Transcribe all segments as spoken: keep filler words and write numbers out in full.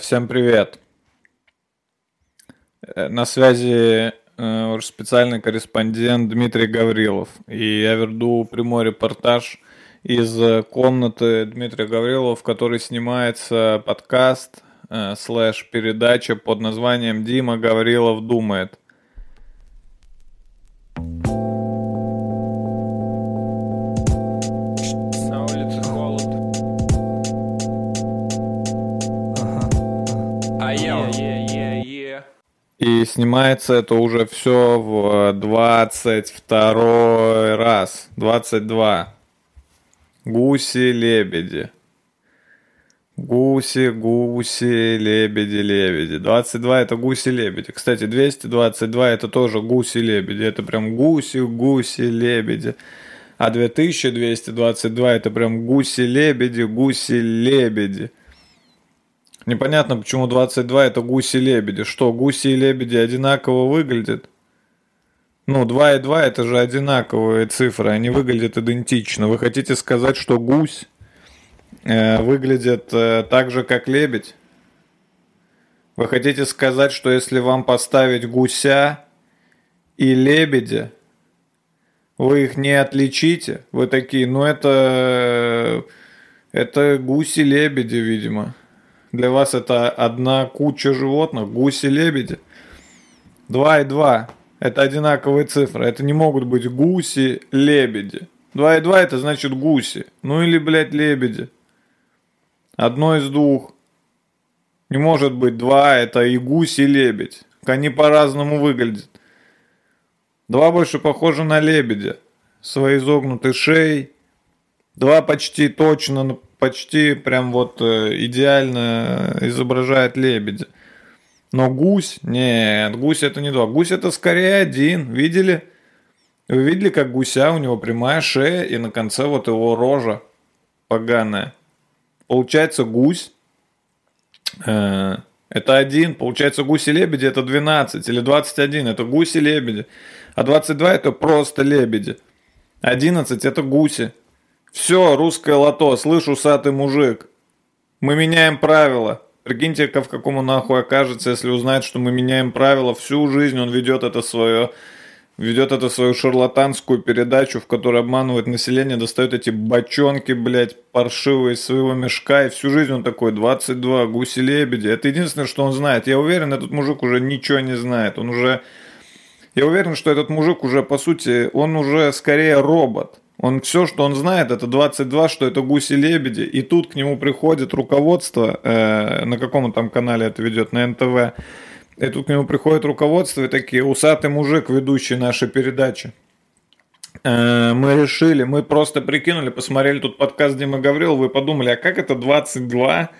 Всем привет. На связи э, специальный корреспондент Дмитрий Гаврилов. И я веду прямой репортаж из комнаты Дмитрия Гаврилова, в которой снимается подкаст э, слэш передача под названием «Дима Гаврилов думает». И снимается это уже все в двадцать второй раз. двадцать два. Гуси-лебеди. Гуси-гуси-лебеди-лебеди. двадцать два это гуси-лебеди. Кстати, двести двадцать два это тоже гуси-лебеди. Это прям гуси-гуси-лебеди. А две тысячи двести двадцать два это прям гуси-лебеди, гуси-лебеди. Непонятно, почему двадцать два это гуси и лебеди. Что, гуси и лебеди одинаково выглядят? Ну, два и два это же одинаковые цифры, они выглядят идентично. Вы хотите сказать, что гусь э, выглядит э, так же, как лебедь? Вы хотите сказать, что если вам поставить гуся и лебедя, вы их не отличите? Вы такие, ну это, это гуси и лебеди, видимо. Для вас это одна куча животных, гуси-лебеди. два и два – это одинаковые цифры. Это не могут быть гуси-лебеди. два и два – это значит гуси. Ну или, блядь, лебеди. Одно из двух. Не может быть два – это и гуси, и лебедь. Они по-разному выглядят. два больше похоже на лебедя. Своей изогнутой шеей. два почти точно на Почти прям вот идеально изображает лебедя. Но гусь... Нет, гусь это не два. Гусь это скорее один. Видели? Вы видели, как гуся? У него прямая шея и на конце вот его рожа поганая. Получается гусь... Э, это один. Получается гусь и лебеди это двенадцать. Или двадцать один. Это гусь и лебеди. А двадцать два это просто лебеди. одиннадцать это гуси. Все, русское лото, слышь, усатый мужик. Мы меняем правила. Прикиньте, в каком он нахуй окажется, если узнает, что мы меняем правила. Всю жизнь он ведет это свое, ведет это свою шарлатанскую передачу, в которой обманывает население, достает эти бочонки, блядь, паршивые из своего мешка. И всю жизнь он такой, двадцать два, гуси-лебеди. Это единственное, что он знает. Я уверен, этот мужик уже ничего не знает. Он уже... Я уверен, что этот мужик уже, по сути, он уже скорее робот. Он все, что он знает, это двадцать два, что это гуси-лебеди. И тут к нему приходит руководство, э, на каком там канале это ведет, на эн тэ вэ. И тут к нему приходит руководство и такие, усатый мужик, ведущий нашей передачи. Э, мы решили, мы просто прикинули, посмотрели тут подкаст Димы Гаврилова и подумали, а как это двадцать два,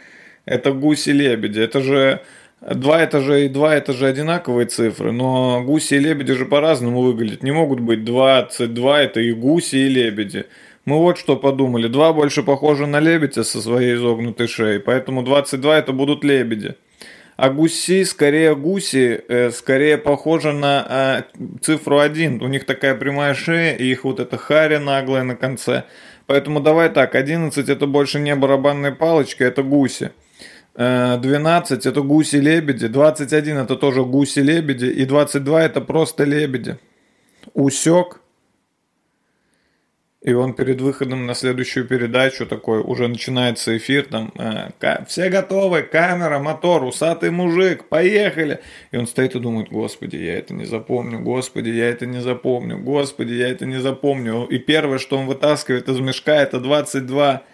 это гуси-лебеди, это же... Два это же и два это же одинаковые цифры, но гуси и лебеди же по-разному выглядят. Не могут быть двадцать два это и гуси, и лебеди. Мы вот что подумали. два больше похоже на лебедя со своей изогнутой шеей, поэтому двадцать два это будут лебеди. А гуси, скорее гуси, э, скорее похожи на э, цифру один. У них такая прямая шея, и их вот эта харя наглая на конце. Поэтому давай так, одиннадцать это больше не барабанные палочки, это гуси. двенадцать это гуси-лебеди, двадцать один это тоже гуси-лебеди, и двадцать два это просто лебеди. Усек. И он перед выходом на следующую передачу такой, уже начинается эфир, там, все готовы, камера, мотор, усатый мужик, поехали. И он стоит и думает, господи, я это не запомню, господи, я это не запомню, господи, я это не запомню. И первое, что он вытаскивает из мешка, это двадцать два.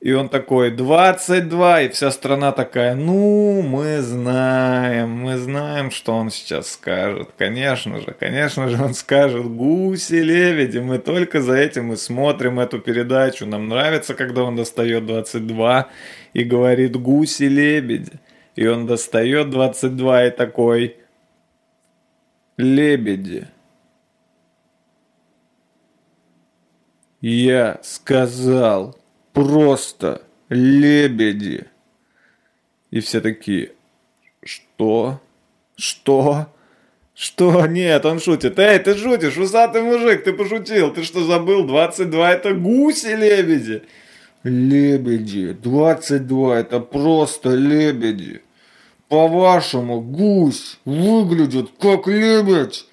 И он такой, двадцать два, и вся страна такая, ну, мы знаем, мы знаем, что он сейчас скажет. Конечно же, конечно же он скажет, гуси-лебеди, мы только за этим и смотрим эту передачу. Нам нравится, когда он достает двадцать два и говорит, гуси-лебеди. И он достает двадцать два и такой, лебеди. Я сказал... Просто лебеди. И все такие, что? Что? Что? Нет, он шутит. Эй, ты шутишь, усатый мужик, ты пошутил. Ты что, забыл? двадцать два это гуси-лебеди. лебеди. двадцать два это просто лебеди. По-вашему, гусь выглядит как лебедь?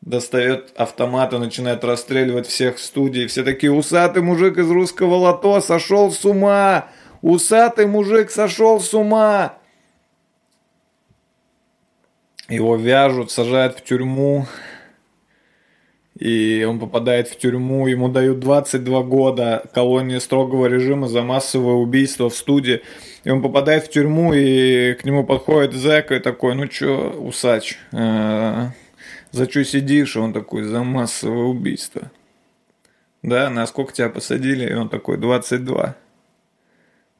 Достает автомат и начинает расстреливать всех в студии. Все такие: усатый мужик из Русского лото сошел с ума. Усатый мужик сошел с ума. Его вяжут, сажают в тюрьму. И он попадает в тюрьму. Ему дают двадцать два года колонии строгого режима за массовое убийство в студии. И он попадает в тюрьму, и к нему подходит зэк и такой: ну чё, усач, за что сидишь? Он такой: за массовое убийство. Да, на сколько тебя посадили? И он такой: двадцать два.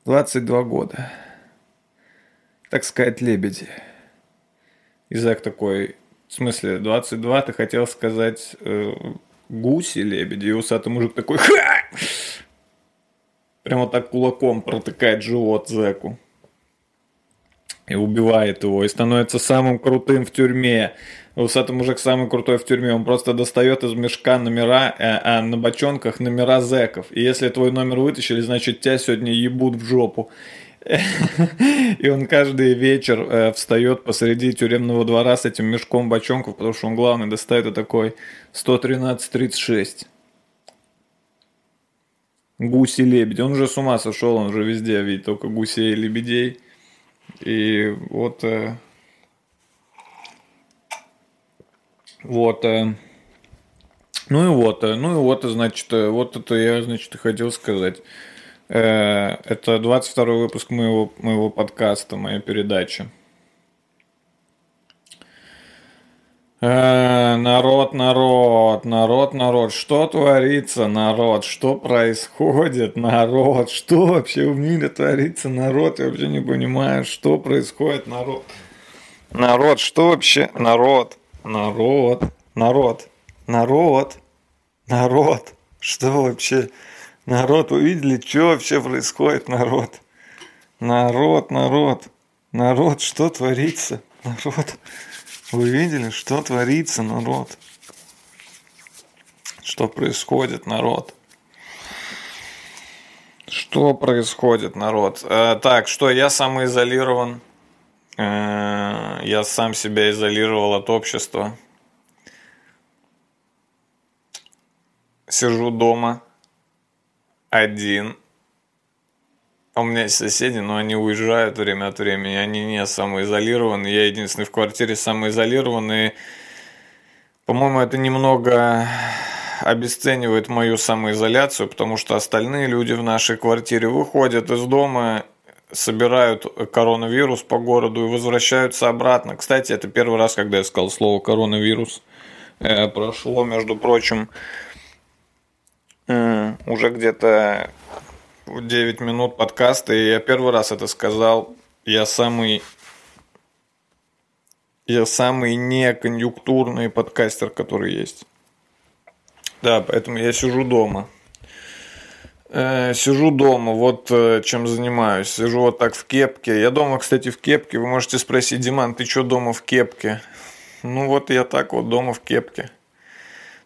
двадцать два года. Так сказать, лебеди. И зэк такой: в смысле, двадцать два, ты хотел сказать э, гуси, лебеди? И усатый мужик такой: ха! Прямо так кулаком протыкает живот зэку. И убивает его, и становится самым крутым в тюрьме. Усатый мужик самый крутой в тюрьме. Он просто достает из мешка номера, э, а на бочонках номера зэков. И если твой номер вытащили, значит тебя сегодня ебут в жопу. И он каждый вечер э, встает посреди тюремного двора с этим мешком бочонков, потому что он главный, достает и такой: сто тринадцать тридцать шесть. Гуси, лебеди. Он уже с ума сошел, он уже везде видит только гусей и лебедей. И вот... Э, вот... Э, ну и вот, э, ну и вот, значит, э, вот это я, значит, и хотел сказать. Это двадцать второй выпуск моего, моего подкаста, моей передачи. Э, народ, народ, народ, народ, что творится, народ, что происходит, народ, что вообще в мире творится, народ, я вообще не понимаю, что происходит, народ. Народ, что вообще, народ, народ, народ, народ, народ, что вообще... Народ, вы видели, что вообще происходит, народ? Народ, народ, народ, что творится? Народ, вы видели, что творится, народ? Что происходит, народ? Что происходит, народ? Э, так, что, я самоизолирован. Э, я сам себя изолировал от общества. Сижу дома. Один. У меня есть соседи, но они уезжают время от времени. Они не самоизолированы. Я единственный в квартире самоизолированный. По-моему, это немного обесценивает мою самоизоляцию, потому что остальные люди в нашей квартире выходят из дома, собирают коронавирус по городу и возвращаются обратно. Кстати, это первый раз, когда я сказал слово коронавирус. Прошло, между прочим, уже где-то девять минут подкаста, и я первый раз это сказал. Я самый, я самый неконъюнктурный подкастер, который есть. Да, поэтому я сижу дома. Сижу дома, вот чем занимаюсь. Сижу вот так в кепке. Я дома, кстати, в кепке. Вы можете спросить: Диман, ты что дома в кепке? Ну вот я так вот дома в кепке.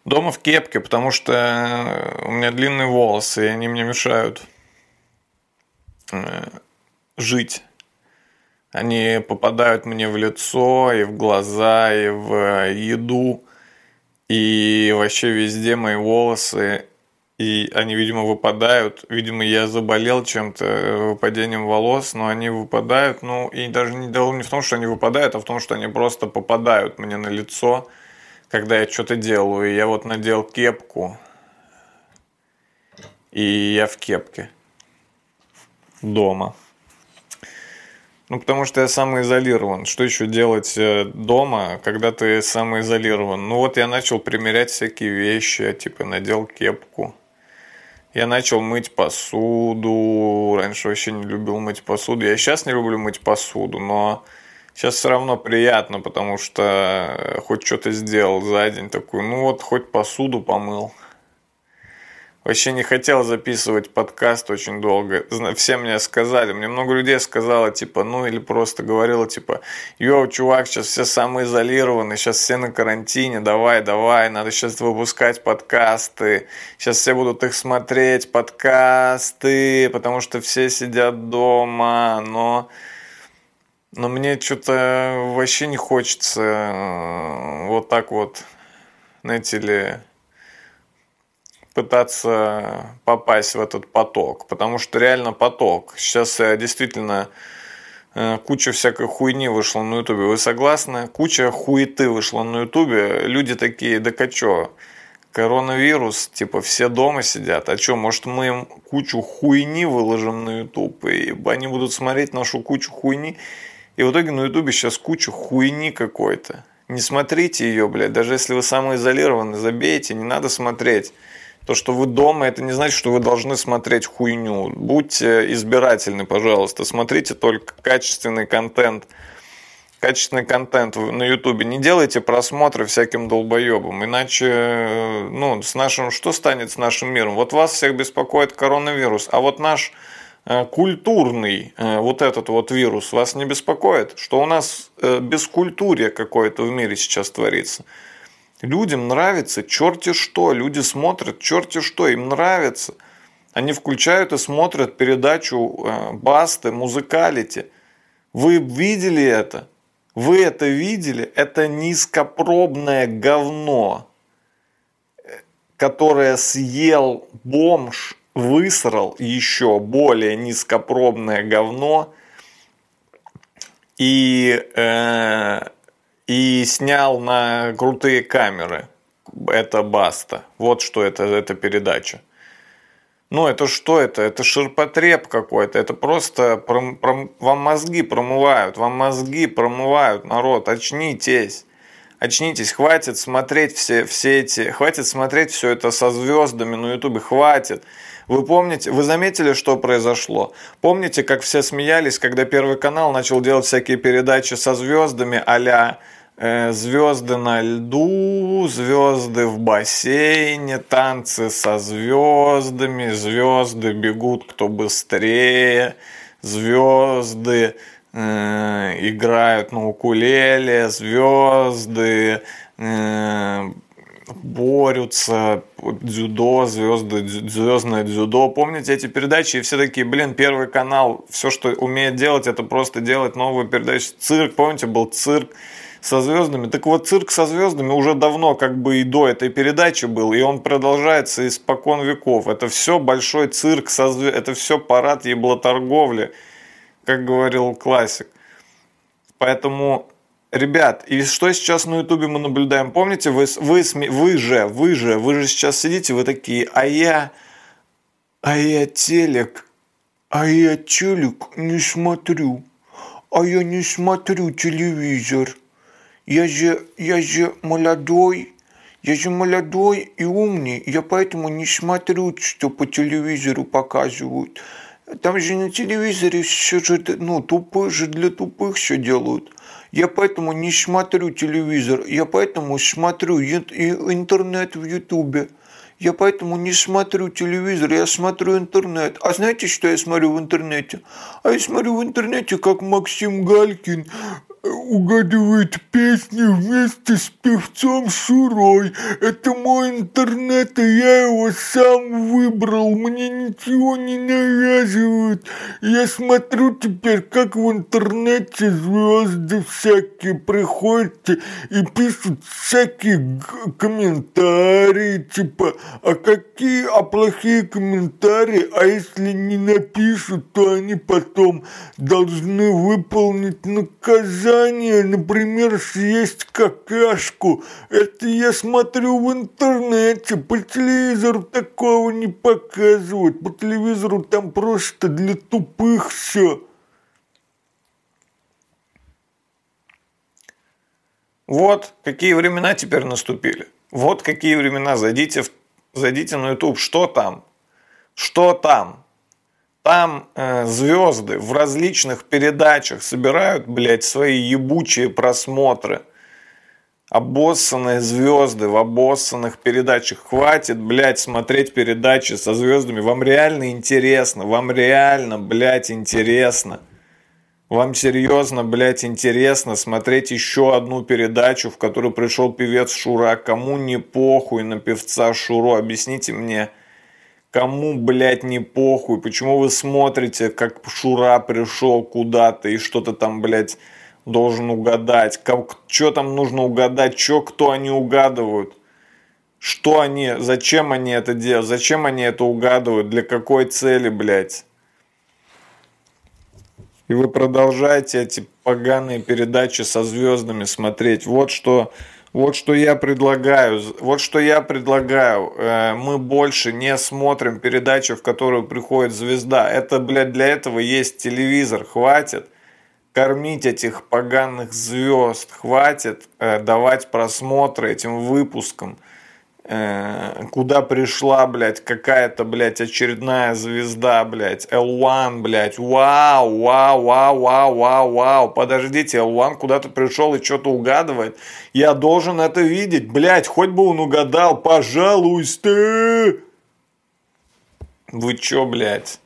Дома в кепке, потому что у меня длинные волосы, и они мне мешают жить. Они попадают мне в лицо, и в глаза, и в еду, и вообще везде мои волосы. И они, видимо, выпадают. Видимо, я заболел чем-то, выпадением волос, но они выпадают. Ну, и даже не дело не в том, что они выпадают, а в том, что они просто попадают мне на лицо, когда я что-то делаю. И я вот надел кепку, и я в кепке дома. Ну, потому что я самоизолирован. Что еще делать дома, когда ты самоизолирован? Ну, вот я начал примерять всякие вещи. Я, типа, надел кепку. Я начал мыть посуду. Раньше вообще не любил мыть посуду. Я сейчас не люблю мыть посуду, но... сейчас все равно приятно, потому что хоть что-то сделал за день такой, ну вот хоть посуду помыл. Вообще не хотел записывать подкаст очень долго. Все мне сказали, мне много людей сказало, типа, ну или просто говорило, типа, йоу, чувак, сейчас все самоизолированы, сейчас все на карантине, давай, давай, надо сейчас выпускать подкасты, сейчас все будут их смотреть, подкасты, потому что все сидят дома, но... Но мне что-то вообще не хочется вот так вот, знаете ли, пытаться попасть в этот поток. Потому что реально поток. Сейчас действительно куча всякой хуйни вышла на Ютубе. Вы согласны? Куча хуеты вышла на Ютубе. Люди такие, да качо, коронавирус, типа все дома сидят. А что, может мы им кучу хуйни выложим на Ютуб, и они будут смотреть нашу кучу хуйни? И в итоге на Ютубе сейчас куча хуйни какой-то. Не смотрите ее, блядь. Даже если вы самоизолированы, забейте, не надо смотреть. То, что вы дома, это не значит, что вы должны смотреть хуйню. Будьте избирательны, пожалуйста. Смотрите только качественный контент. Качественный контент на Ютубе. Не делайте просмотры всяким долбоебам. Иначе, ну, с нашим, что станет с нашим миром? Вот вас всех беспокоит коронавирус, а вот наш культурный вот этот вот вирус вас не беспокоит, что у нас бескультурье какое-то в мире сейчас творится. Людям нравится черти что, люди смотрят черти что, им нравится. Они включают и смотрят передачу Басты Музыкалити. Вы видели это? Вы это видели? Это низкопробное говно, которое съел бомж, высрал еще более низкопробное говно и, э, и снял на крутые камеры. Это Баста. Вот что это, это передача. Ну это что это? Это ширпотреб какой-то. Это просто пром, пром, вам мозги промывают. Вам мозги промывают, народ. Очнитесь. Очнитесь, хватит смотреть все, все эти, хватит смотреть все это со звездами на Ютубе, хватит. Вы помните, вы заметили, что произошло? Помните, как все смеялись, когда Первый канал начал делать всякие передачи со звездами, а-ля э, звезды на льду, звезды в бассейне, танцы со звездами, звезды бегут кто быстрее, звезды играют на укулеле, звезды э, борются, дзюдо, звезды, звездное дзюдо. Помните эти передачи? И все такие, блин, Первый канал, все, что умеет делать, это просто делать новые передачи. Цирк, помните, был цирк со звездами? Так вот, цирк со звездами уже давно как бы и до этой передачи был, и он продолжается испокон веков. Это все большой цирк, со звезд... это все парад еблоторговли, как говорил классик. Поэтому, ребят, и что сейчас на Ютубе мы наблюдаем? Помните, вы, вы, вы же, вы же, вы же сейчас сидите, вы такие, а я, а я телек, а я телек не смотрю, а я не смотрю телевизор. Я же, я же молодой, я же молодой и умный, я поэтому не смотрю, что по телевизору показывают. Там же на телевизоре все же, ну, тупые же для тупых все делают. Я поэтому не смотрю телевизор, я поэтому смотрю интернет в Ютубе. Я поэтому не смотрю телевизор, я смотрю интернет. А знаете, что я смотрю в интернете? А я смотрю в интернете, как Максим Галькин угадывает песни вместе с певцом Шурой. Это мой интернет, и я его сам выбрал. Мне ничего не навязывают. Я смотрю теперь, как в интернете звезды всякие приходят и пишут всякие комментарии, типа, а какие, а плохие комментарии, а если не напишут, то они потом должны выполнить наказание. Например, съесть какашку. Это я смотрю в интернете. По телевизору такого не показывают. По телевизору там просто для тупых все. Вот какие времена теперь наступили. Вот какие времена. Зайдите, в... Зайдите на YouTube. Что там? Что там? Там э, звезды в различных передачах собирают, блядь, свои ебучие просмотры. обоссанные звезды в обоссанных передачах. Хватит, блядь, смотреть передачи со звездами. Вам реально интересно. Вам реально, блядь, интересно. Вам серьезно, блядь, интересно смотреть еще одну передачу, в которую пришел певец Шура. Кому не похуй на певца Шуру? Объясните мне, кому, блядь, не похуй? Почему вы смотрите, как Шура пришел куда-то и что-то там, блядь, должен угадать? Что там нужно угадать? Что, кто они угадывают? Что они, зачем они это делают? Зачем они это угадывают? Для какой цели, блядь? И вы продолжаете эти поганые передачи со звездами смотреть. Вот что, вот что я предлагаю. Вот что я предлагаю. Мы больше не смотрим передачу, в которую приходит звезда. Это, блядь, для этого есть телевизор. Хватит кормить этих поганых звезд. Хватит давать просмотры этим выпускам. Куда пришла, блядь, какая-то, блядь, очередная звезда, блядь, Эл один, блядь, вау, вау, вау, вау, вау, вау, подождите, Эл один куда-то пришел и что-то угадывает, я должен это видеть, блядь, хоть бы он угадал, пожалуйста, вы чё, блядь,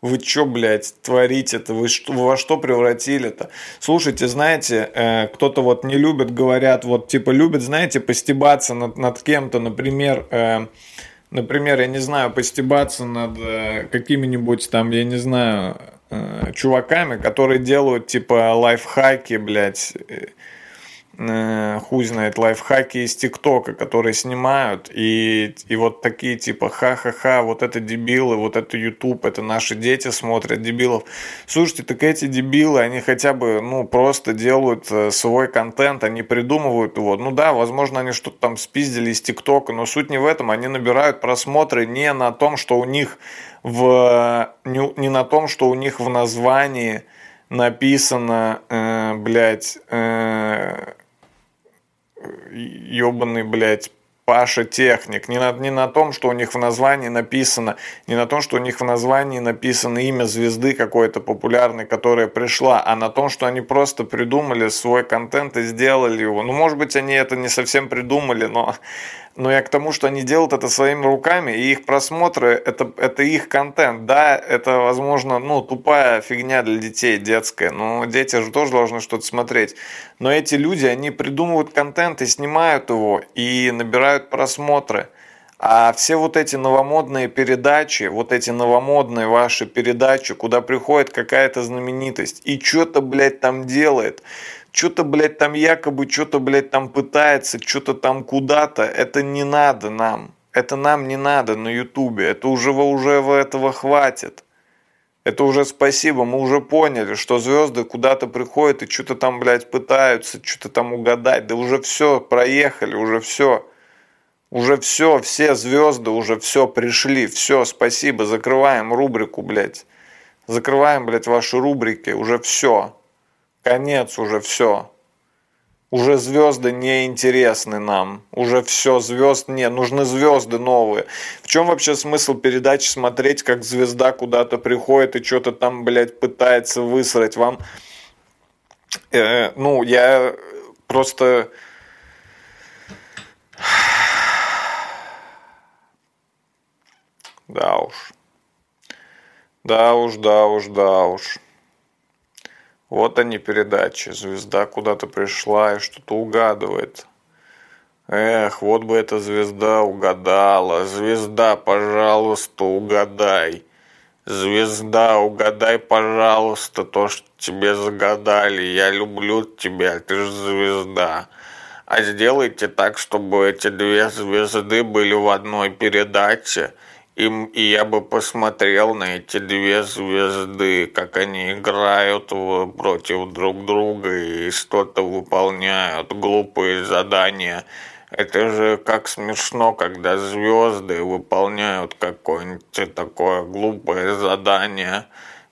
вы чё, блядь, творите-то, вы что, во что превратили-то? Слушайте, знаете, э, кто-то вот не любит, говорят, вот типа любит, знаете, постебаться над, над кем-то, например, э, например, я не знаю, постебаться над э, какими-нибудь там, я не знаю, э, чуваками, которые делают типа лайфхаки, блядь, э, хуй знает, лайфхаки из ТикТока, которые снимают, и, и вот такие типа ха-ха-ха, вот это дебилы, вот это Ютуб, это наши дети смотрят дебилов. Слушайте, так эти дебилы, они хотя бы, ну, просто делают свой контент, они придумывают его. Ну да, возможно, они что-то там спиздили из ТикТока, но суть не в этом, они набирают просмотры не на том, что у них в... не, не на том, что у них в названии написано, э, блядь, э, ёбаный, блядь, Паша Техник. Не на, не на том, что у них в названии написано, не на том, что у них в названии написано имя звезды какой-то популярной, которая пришла, а на том, что они просто придумали свой контент и сделали его. Ну, может быть, они это не совсем придумали, но, но я к тому, что они делают это своими руками, и их просмотры – это, это их контент. Да, это, возможно, ну, тупая фигня для детей, детская, но дети же тоже должны что-то смотреть. Но эти люди, они придумывают контент и снимают его, и набирают просмотры. А все вот эти новомодные передачи, вот эти новомодные ваши передачи, куда приходит какая-то знаменитость и что-то, блядь, там делает, что-то, блядь, там якобы, что-то, блядь, там пытается, что-то там куда-то, это не надо нам. Это нам не надо на Ютубе. Это уже, уже этого хватит. Это уже спасибо, мы уже поняли, что звезды куда-то приходят и что-то там, блядь, пытаются, что-то там угадать. Да уже все, проехали, уже все. Уже все, все звезды, уже все пришли. Все, спасибо, закрываем рубрику, блядь. Закрываем, блядь, ваши рубрики. Уже все. Конец, уже все. Уже звезды не интересны нам. Уже все, звезд нет. Нужны звезды новые. В чем вообще смысл передачи смотреть, как звезда куда-то приходит и что-то там, блядь, пытается высрать вам? Э, ну, я просто... Да уж, да уж, да уж, да уж. Вот они передачи. Звезда куда-то пришла и что-то угадывает. Эх, вот бы эта звезда угадала. Звезда, пожалуйста, угадай. Звезда, угадай, пожалуйста, то, что тебе загадали. Я люблю тебя, ты же звезда. А сделайте так, чтобы эти две звезды были в одной передаче. Им, и я бы посмотрел на эти две звезды, как они играют в, против друг друга и что-то выполняют, глупые задания. Это же как смешно, когда звезды выполняют какое-нибудь такое глупое задание,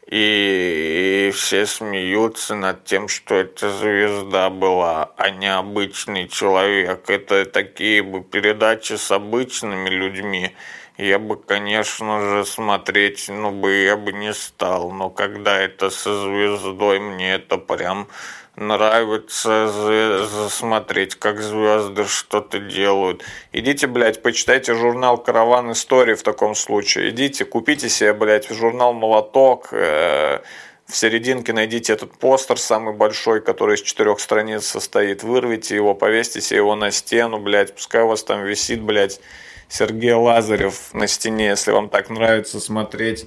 и, и все смеются над тем, что эта звезда была, а не обычный человек. Это такие бы передачи с обычными людьми. я бы, конечно же, смотреть, ну, бы я бы не стал. Но когда это со звездой, мне это прям нравится засмотреть, как звезды что-то делают. Идите, блядь, почитайте журнал «Караван истории» в таком случае. Идите, купите себе, блядь, журнал «Молоток». Э- В серединке найдите этот постер, самый большой, который из четырех страниц состоит. Вырвите его, повесьте себе его на стену, блядь. Пускай у вас там висит, блядь, Сергей Лазарев на стене, если вам так нравится смотреть.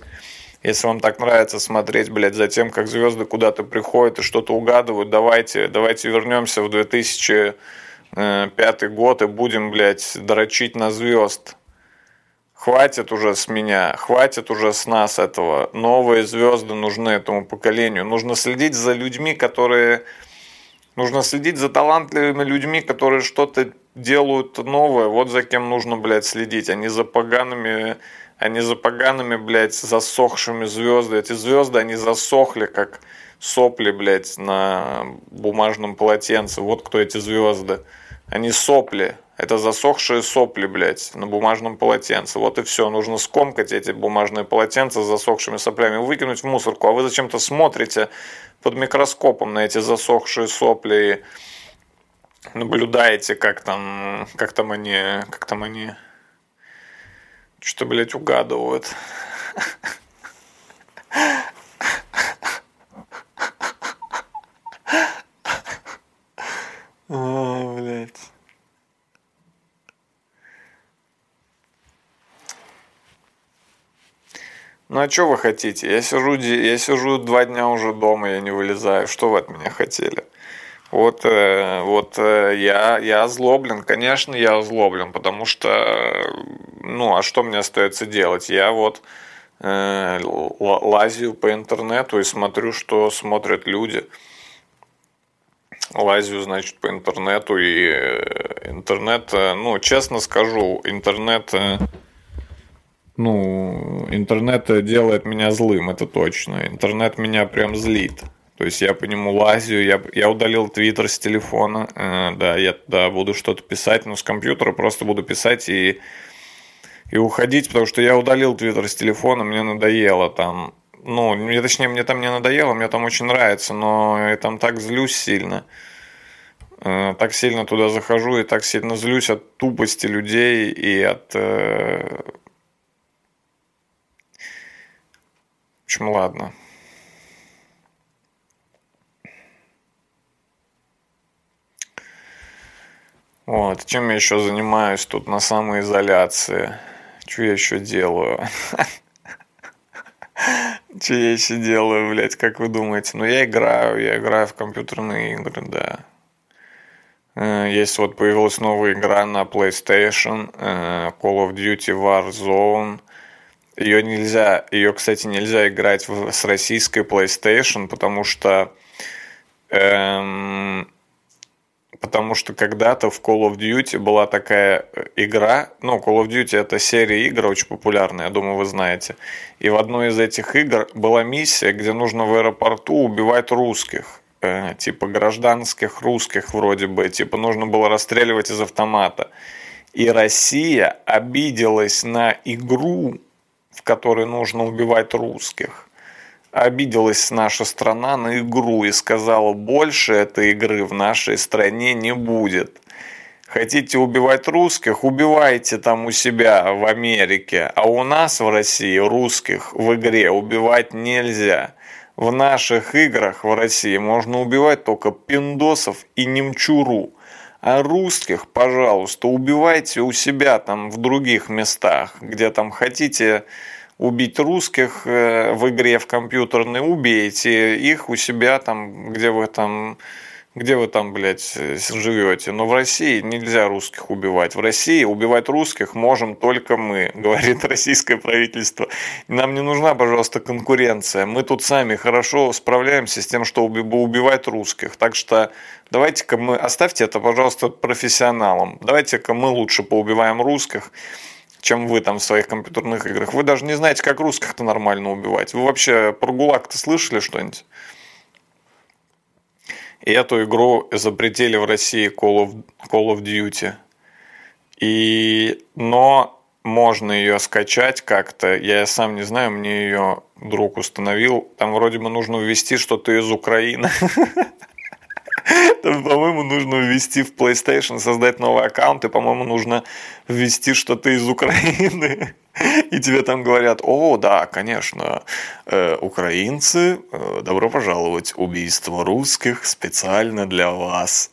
Если вам так нравится смотреть, блядь, за тем, как звезды куда-то приходят и что-то угадывают, давайте, давайте вернемся в две тысячи пятый год и будем, блядь, дрочить на звезд. Хватит уже с меня, хватит уже с нас этого. Новые звезды нужны этому поколению. Нужно следить за людьми, которые... Нужно следить за талантливыми людьми, которые что-то делают новое. Вот за кем нужно, блядь, следить. А не за погаными, а не за погаными, блядь, засохшими звездами. Эти звезды, они засохли, как сопли, блядь, на бумажном полотенце. Вот кто эти звезды. Они сопли. Это засохшие сопли, блядь, на бумажном полотенце. Вот и все. Нужно скомкать эти бумажные полотенца с засохшими соплями, выкинуть в мусорку. А вы зачем-то смотрите под микроскопом на эти засохшие сопли и наблюдаете, как там, как там они, как там они что-то, блядь, угадывают. О, блядь. Ну а что вы хотите? Я сижу, я сижу два дня уже дома, я не вылезаю. Что вы от меня хотели? Вот, вот я, я озлоблен, конечно, я озлоблен, потому что, ну а что мне остается делать? Я вот э, лазю по интернету и смотрю, что смотрят люди. Лазю, значит, по интернету и интернет, ну честно скажу, интернет... Ну, интернет делает меня злым, это точно. Интернет меня прям злит. То есть я по нему лазю, я, я удалил Твиттер с телефона. Э, да, я туда буду что-то писать, но с компьютера просто буду писать и, и уходить, потому что я удалил Твиттер с телефона, мне надоело там. Ну, мне, точнее, мне там не надоело, мне там очень нравится, но я там так злюсь сильно. Так сильно туда захожу и так сильно злюсь от тупости людей и от... Э, В общем, ладно. Вот. Чем я еще занимаюсь тут на самоизоляции? Что я еще делаю? Что я еще делаю, блядь, как вы думаете? Ну, я играю, я играю в компьютерные игры, да. Есть вот появилась новая игра на PlayStation, Call of Duty Warzone. Ее нельзя, ее, кстати, нельзя играть в, с российской PlayStation, потому что, эм, потому что когда-то в Call of Duty была такая игра, ну, Call of Duty — это серия игр очень популярная, я думаю, вы знаете, и в одной из этих игр была миссия, где нужно в аэропорту убивать русских, э, типа гражданских русских вроде бы, типа нужно было расстреливать из автомата, и Россия обиделась на игру, в которой нужно убивать русских. Обиделась наша страна на игру и сказала, больше этой игры в нашей стране не будет. Хотите убивать русских? Убивайте там у себя в Америке. А у нас в России русских в игре убивать нельзя. В наших играх в России можно убивать только пиндосов и немчуру. А русских, пожалуйста, убивайте у себя там в других местах, где там хотите убить русских в игре в компьютерной, убейте их у себя там, где вы там, где вы там, блядь, живете. Но в России нельзя русских убивать. В России убивать русских можем только мы, говорит российское правительство. Нам не нужна, пожалуйста, конкуренция. Мы тут сами хорошо справляемся с тем, что убивать русских. Так что... Давайте-ка мы... Оставьте это, пожалуйста, профессионалам. Давайте-ка мы лучше поубиваем русских, чем вы там в своих компьютерных играх. Вы даже не знаете, как русских-то нормально убивать. Вы вообще про ГУЛАГ-то слышали что-нибудь? И эту игру запретили в России Call of, Call of Duty. И... Но можно ее скачать как-то. Я сам не знаю, мне ее друг установил. Там вроде бы нужно ввести что-то из Украины. По-моему, нужно ввести в PlayStation, создать новый аккаунт, и, по-моему, нужно ввести что-то из Украины. И тебе там говорят: о, да, конечно, э, украинцы, э, добро пожаловать, убийство русских специально для вас.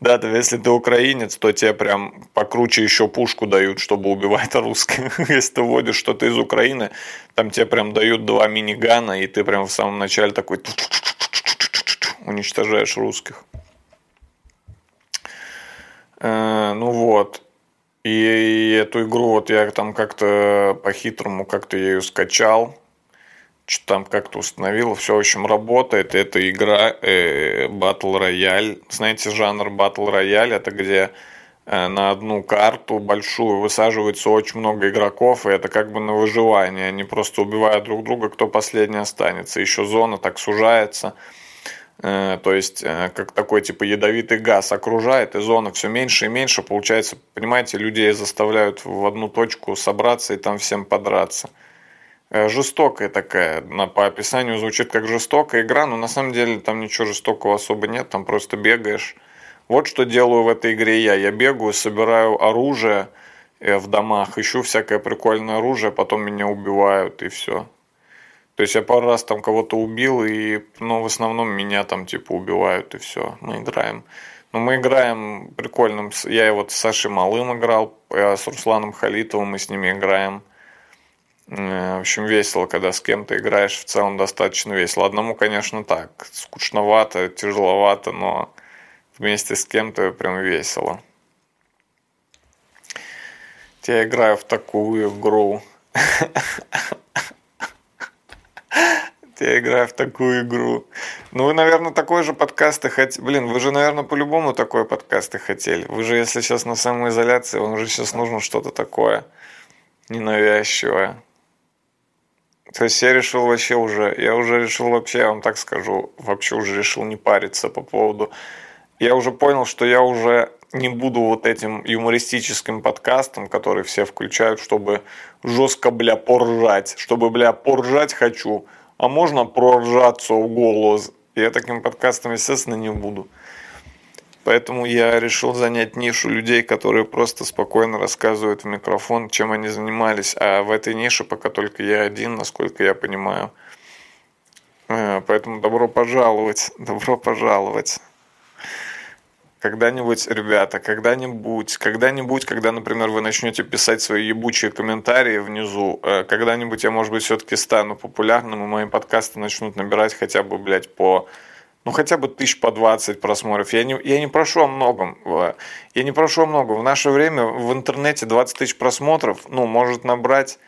Да, то если ты украинец, то тебе прям покруче еще пушку дают, чтобы убивать русских. Если ты вводишь что-то из Украины, там тебе прям дают два минигана, и ты прям в самом начале такой уничтожаешь русских. Ну вот. И эту игру вот я там как-то по-хитрому как-то я ее скачал. Что-то там как-то установил. Все, в общем, работает. Это игра э, Battle Royale. Знаете, жанр Battle Royale — это где э, на одну карту большую высаживается очень много игроков. И это как бы на выживание. Они просто убивают друг друга, кто последний останется. Еще зона так сужается. Э, то есть, э, как такой типа ядовитый газ окружает. И зона все меньше и меньше. Получается, понимаете, людей заставляют в одну точку собраться и там всем подраться. Жестокая такая, по описанию звучит как жестокая игра, но на самом деле там ничего жестокого особо нет, там просто бегаешь. Вот что делаю в этой игре я. Я бегаю, собираю оружие в домах, ищу всякое прикольное оружие, потом меня убивают, и все. То есть я пару раз там кого-то убил, и, ну, в основном меня там типа убивают, и все. Мы играем. Но мы играем прикольным. Я вот с Сашей Малым играл, я с Русланом Халитовым, мы с ними играем. В общем, весело, когда с кем-то играешь, в целом достаточно весело. Одному, конечно, так, скучновато, тяжеловато, но вместе с кем-то прям весело. Я играю в такую игру. Я играю в такую игру. Ну, вы, наверное, такой же подкаст и хотели. Блин, вы же, наверное, по-любому такой подкаст и хотели. Вы же, если сейчас на самоизоляции, вам же сейчас нужно что-то такое ненавязчивое. То есть я решил вообще уже, я уже решил вообще, я вам так скажу, вообще уже решил не париться по поводу... Я уже понял, что я уже не буду вот этим юмористическим подкастом, который все включают, чтобы жестко, бля, поржать. Чтобы, бля, поржать хочу, а можно проржаться в голос. Я таким подкастом, естественно, не буду. Поэтому я решил занять нишу людей, которые просто спокойно рассказывают в микрофон, чем они занимались. А в этой нише пока только я один, насколько я понимаю. Поэтому добро пожаловать, добро пожаловать. Когда-нибудь, ребята, когда-нибудь, когда-нибудь, когда, например, вы начнете писать свои ебучие комментарии внизу, когда-нибудь я, может быть, все-таки стану популярным, и мои подкасты начнут набирать хотя бы, блядь, по... Ну, хотя бы тысяч по двадцать просмотров. Я не, я не прошу о многом. Я не прошу о многом. В наше время в интернете двадцать тысяч просмотров, ну, может набрать,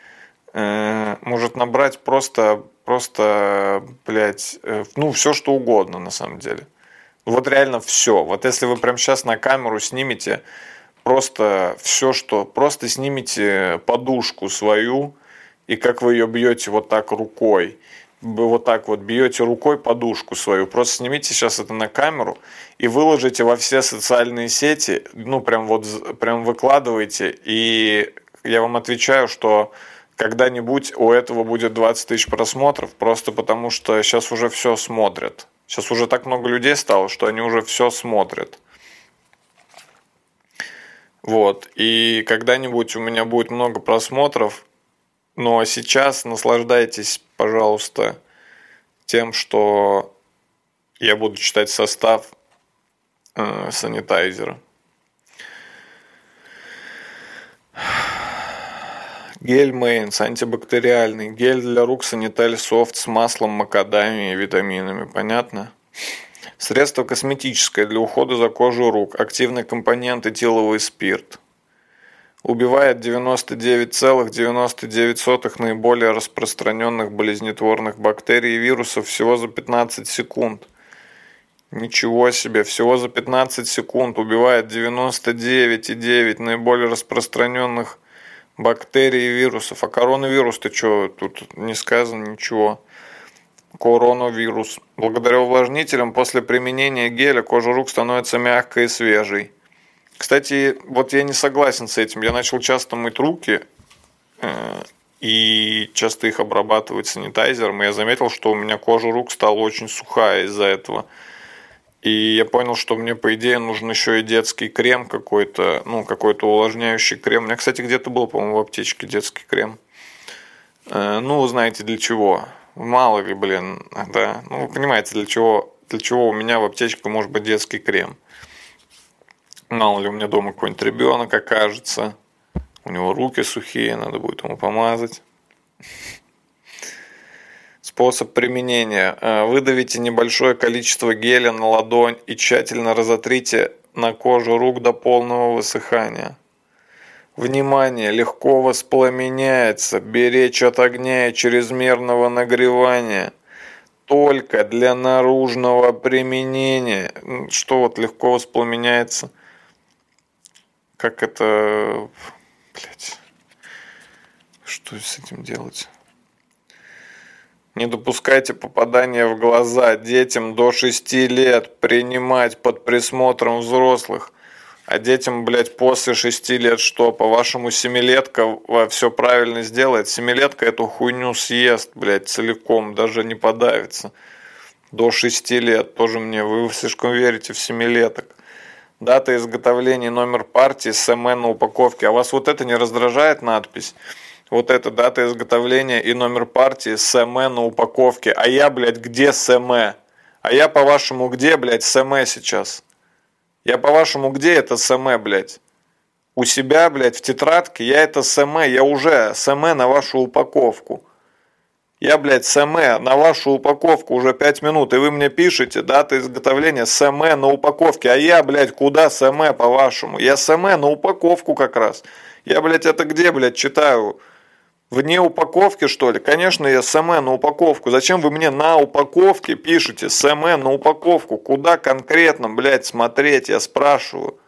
э, может набрать просто, просто, блядь, э, ну, все, что угодно, на самом деле. Вот реально все. Вот если вы прямо сейчас на камеру снимете просто все, что... Просто снимите подушку свою, и как вы ее бьете вот так рукой. Вы вот так вот бьете рукой подушку свою, просто снимите сейчас это на камеру и выложите во все социальные сети, ну прям вот прям выкладывайте, и я вам отвечаю, что когда-нибудь у этого будет двадцать тысяч просмотров, просто потому что сейчас уже все смотрят. Сейчас уже так много людей стало, что они уже все смотрят. Вот, и когда-нибудь у меня будет много просмотров. Ну а сейчас наслаждайтесь, пожалуйста, тем, что я буду читать состав э, санитайзера. Гель Мейнс, антибактериальный. Гель для рук Саниталь Софт с маслом, макадамией и витаминами. Понятно? Средство косметическое для ухода за кожей рук. Активные компоненты — этиловый спирт. Убивает девяносто девять целых девяносто девять сотых наиболее распространенных болезнетворных бактерий и вирусов всего за пятнадцать секунд. Ничего себе, всего за пятнадцать секунд убивает девяносто девять целых девять десятых наиболее распространенных бактерий и вирусов. А коронавирус-то что? Тут не сказано ничего. Коронавирус. Благодаря увлажнителям после применения геля кожа рук становится мягкой и свежей. Кстати, вот я не согласен с этим. Я начал часто мыть руки и часто их обрабатывать санитайзером. И я заметил, что у меня кожа рук стала очень сухая из-за этого. И я понял, что мне, по идее, нужен еще и детский крем какой-то, ну, какой-то увлажняющий крем. У меня, кстати, где-то был, по-моему, в аптечке детский крем. Ну, вы знаете, для чего. Мало ли, блин, да. Ну, вы понимаете, для чего, для чего у меня в аптечке может быть детский крем. Мало ли, у меня дома какой-нибудь ребенок окажется. У него руки сухие, надо будет ему помазать. Способ применения. Выдавите небольшое количество геля на ладонь и тщательно разотрите на кожу рук до полного высыхания. Внимание! Легко воспламеняется. Беречь от огня и чрезмерного нагревания. Только для наружного применения. Что вот легко воспламеняется? Как это... Блять. Что с этим делать? Не допускайте попадания в глаза детям до шести лет. Принимать под присмотром взрослых. А детям, блядь, после шести лет что? По-вашему, семилетка все правильно сделает? Семилетка эту хуйню съест, блядь, целиком, даже не подавится. До шести лет тоже мне. Вы слишком верите в семилеток. Дата изготовления, номер партии, эс эм эн на упаковке. А вас вот это не раздражает надпись? Вот это дата изготовления и номер партии, эс эм эн на упаковке. А я, блядь, где эс эм э? А я, по-вашему, где, блядь, эс эм э сейчас? Я, по-вашему, где это эс эм э, блядь? У себя, блядь, в тетрадке я это эс эм э, я уже эс эм э на вашу упаковку. Я, блядь, эс эм э на вашу упаковку уже пять минут, и вы мне пишете дата изготовления эс эм э на упаковке. А я, блядь, куда эс эм э, по-вашему? Я эс эм э на упаковку как раз. Я, блядь, это где, блядь, читаю? Вне упаковки, что ли? Конечно, я эс эм э на упаковку. Зачем вы мне на упаковке пишете эс эм э на упаковку? Куда конкретно, блядь, смотреть? Я спрашиваю.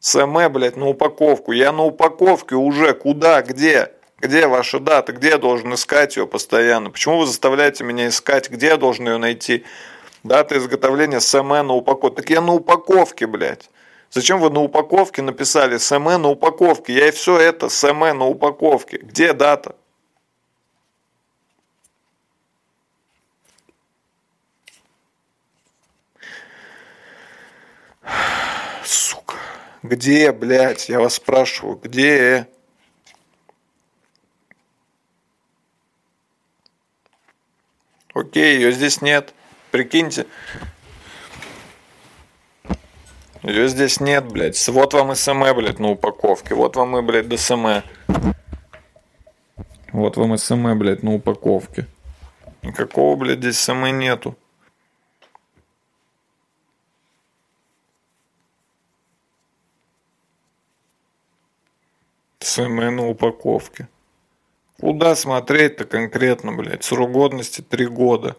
эс эм э, блядь, на упаковку. Я на упаковке уже. Куда? Где? Где ваша дата? Где я должен искать ее постоянно? Почему вы заставляете меня искать? Где я должен ее найти? Дата изготовления эс эм э на упаковке. Так я на упаковке, блядь. Зачем вы на упаковке написали эс эм э на упаковке? Я и все это эс эм э на упаковке. Где дата? Сука. Где, блядь? Я вас спрашиваю, где? Окей, ее здесь нет. Прикиньте. Ее здесь нет, блядь. Вот вам эс эм э, блядь, на упаковке. Вот вам и, блядь, эс эм э. Вот вам эс эм э, блядь, на упаковке. Никакого, блядь, здесь эс эм э нету. эс эм э на упаковке. Куда смотреть-то конкретно, блядь? Срок годности три года.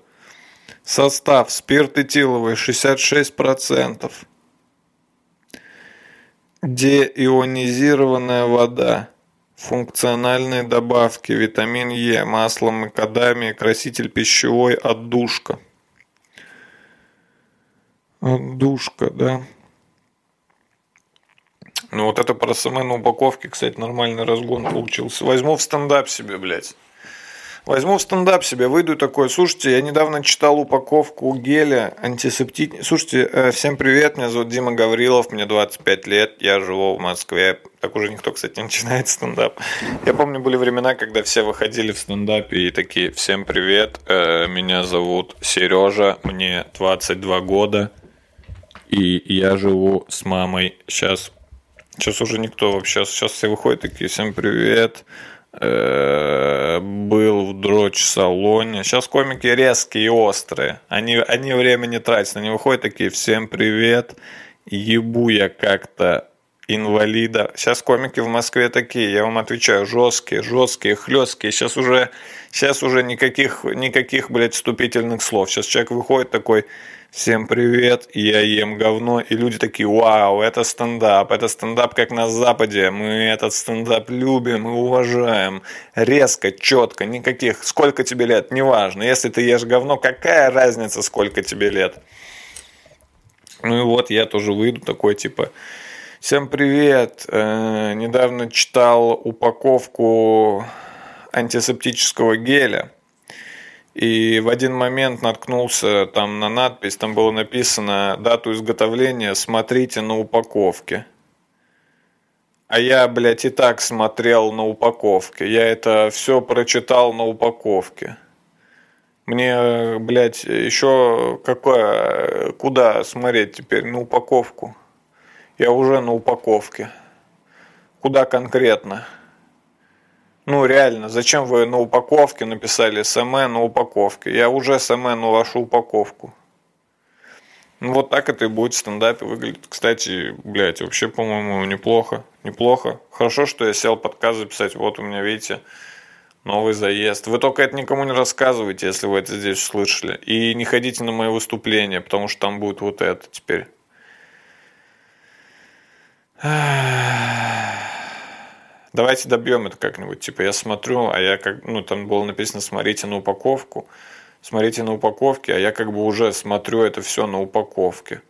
Состав: спирт этиловый шестьдесят шесть процентов. Деионизированная вода, функциональные добавки, витамин Е, масло макадамия, краситель пищевой, отдушка. Отдушка, да. Ну вот это про эс эм э на упаковке, кстати, нормальный разгон получился. Возьму в стендап себе, блядь. Возьму в стендап себе, выйду такой. Слушайте, я недавно читал упаковку геля антисептического. Слушайте, всем привет, меня зовут Дима Гаврилов, мне двадцать пять лет, я живу в Москве. Так уже никто, кстати, не начинает стендап. Я помню, были времена, когда все выходили в стендапе и такие: всем привет, меня зовут Сережа, мне двадцать два года, и я живу с мамой. Сейчас, сейчас уже никто вообще, сейчас все выходят такие: всем привет. Был в дрочь-салоне. Сейчас комики резкие и острые. Они, они время не тратят. Они выходят такие: всем привет, ебу я как-то инвалида. Сейчас комики в Москве такие, я вам отвечаю, жесткие, жесткие, хлесткие. Сейчас уже, сейчас уже никаких, никаких, блядь, вступительных слов. Сейчас человек выходит такой: всем привет, я ем говно. И люди такие: вау, это стендап. Это стендап, как на Западе. Мы этот стендап любим и уважаем. Резко, четко, никаких. Сколько тебе лет, неважно. Если ты ешь говно, какая разница, сколько тебе лет? Ну и вот я тоже выйду такой, типа: Всем привет! Э, недавно читал упаковку антисептического геля и в один момент наткнулся там на надпись, там было написано дату изготовления, смотрите на упаковке. А я, блядь, и так смотрел на упаковке, я это все прочитал на упаковке. Мне, блядь, еще какое, куда смотреть теперь, на упаковку? Я уже на упаковке. Куда конкретно? Ну реально, зачем вы на упаковке написали эс эм э на упаковке? Я уже эс эм э на вашу упаковку. Ну вот так это и будет в стендапе выглядеть. Кстати, блядь, вообще, по-моему, неплохо. Неплохо. Хорошо, что я сел подкаст записать. Вот у меня, видите, новый заезд. Вы только это никому не рассказывайте, если вы это здесь услышали. И не ходите на мои выступления, потому что там будет вот это теперь. Давайте добьем это как-нибудь. Типа я смотрю, а я как... Ну, там было написано «смотрите на упаковку». Смотрите на упаковке, а я как бы уже смотрю это все на упаковке.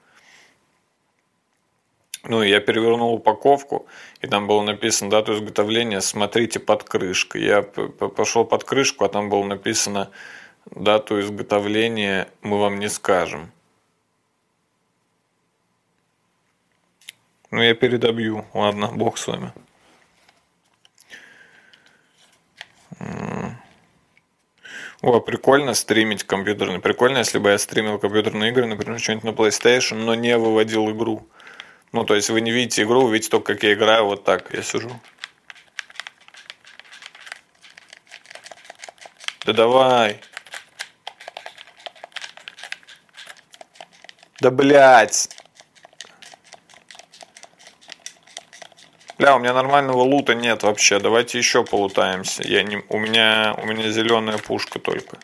Ну, и я перевернул упаковку, и там было написано дату изготовления «смотрите под крышкой». Я пошел под крышку, а там было написано дату изготовления «мы вам не скажем». Ну, я передобью. Ладно, бог с вами. О, прикольно стримить компьютерные. Прикольно, если бы я стримил компьютерные игры, например, что-нибудь на PlayStation, но не выводил игру. Ну, то есть вы не видите игру, вы видите только, как я играю, вот так я сижу. Да давай. Да блядь. Бля, у меня нормального лута нет вообще. Давайте еще полутаемся. Я не... У меня, у меня зеленая пушка только.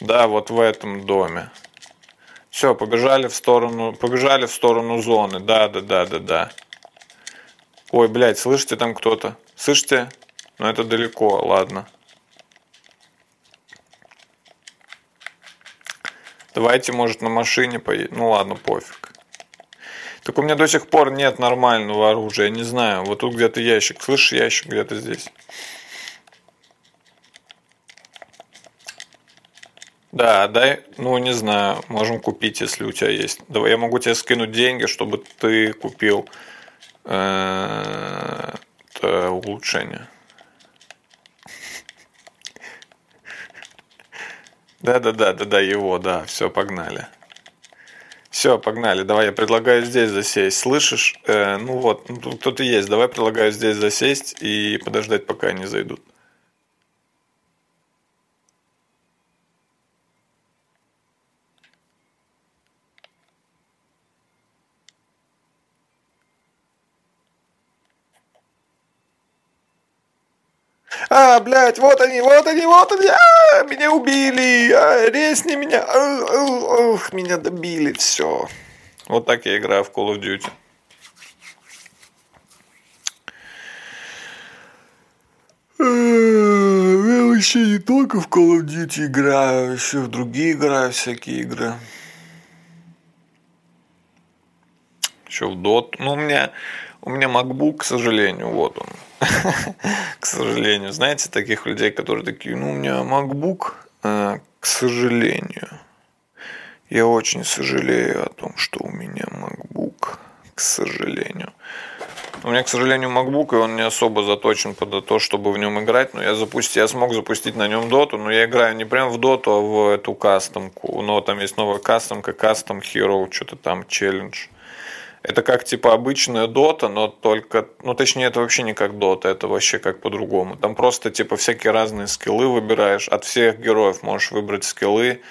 Да, вот в этом доме. Все, побежали в сторону, побежали в сторону зоны. Да, да, да, да, да. Ой, блядь, слышите там кто-то? Слышите? Но это далеко, ладно. Давайте, может, на машине поедем. Ну ладно, пофиг. Так у меня до сих пор нет нормального оружия, не знаю. Вот тут где-то ящик, слышишь, ящик где-то здесь. Да, дай, ну не знаю, можем купить, если у тебя есть. Давай, я могу тебе скинуть деньги, чтобы ты купил это улучшение. Да-да-да-да-да, его, да, все, погнали. Все, погнали. Давай, я предлагаю здесь засесть. Слышишь? Э, ну вот, ну, тут кто-то есть. Давай предлагаю здесь засесть и подождать, пока они зайдут. А, блядь, вот они, вот они, вот они, а, меня убили, а, резни меня, а, а, а, меня добили, все. Вот так я играю в Call of Duty. Я вообще не только в Call of Duty играю, еще в другие играю, всякие игры. Еще в Dota, ну у меня... У меня MacBook, к сожалению, вот он. К сожалению. Знаете, таких людей, которые такие, ну, у меня MacBook, э, к сожалению. Я очень сожалею о том, что у меня MacBook, к сожалению. У меня, к сожалению, MacBook, и он не особо заточен под то, чтобы в нем играть. Но я, запусти, я смог запустить на нем Dota, но я играю не прям в Dota, а в эту кастомку. Но там есть новая кастомка, Custom Hero, что-то там, челлендж. Это как типа обычная Dota, но только... Ну, точнее, это вообще не как Dota, это вообще как по-другому. Там просто типа всякие разные скиллы выбираешь. От всех героев можешь выбрать скиллы.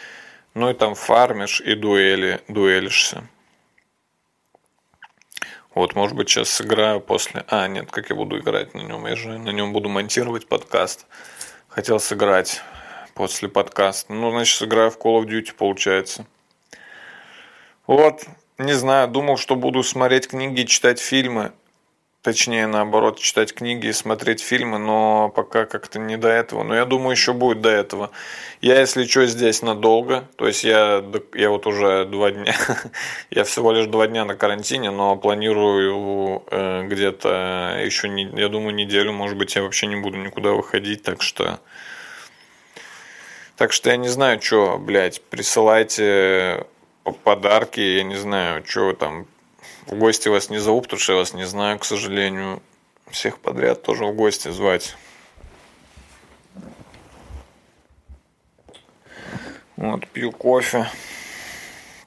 Ну, и там фармишь и дуэли, дуэлишься. Вот, может быть, сейчас сыграю после... А, нет, как я буду играть на нем? Я же на нем буду монтировать подкаст. Хотел сыграть после подкаста. Ну, значит, сыграю в Call of Duty, получается. Вот... Не знаю, думал, что буду смотреть книги и читать фильмы. точнее, наоборот, читать книги и смотреть фильмы, но пока как-то не до этого. Но я думаю, еще будет до этого. Я, если что, здесь надолго, то есть я, я вот уже два дня, я всего лишь два дня на карантине, но планирую э, где-то еще, не, я думаю, неделю, может быть, я вообще не буду никуда выходить, так что... Так что я не знаю, что, блядь, присылайте подарки, я не знаю, что там... В гости вас не зову, потому что я вас не знаю, к сожалению. Всех подряд тоже в гости звать. Вот, пью кофе.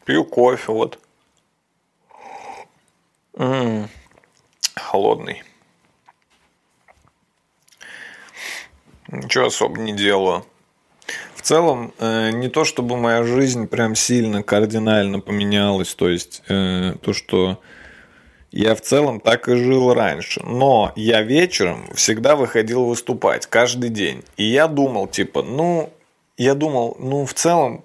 Пью кофе, вот. М-м-м, холодный. Ничего особо не делаю. В целом, э, не то чтобы моя жизнь прям сильно кардинально поменялась, то есть э, то, что я в целом так и жил раньше, но я вечером всегда выходил выступать, каждый день, и я думал, типа, ну, я думал, ну, в целом,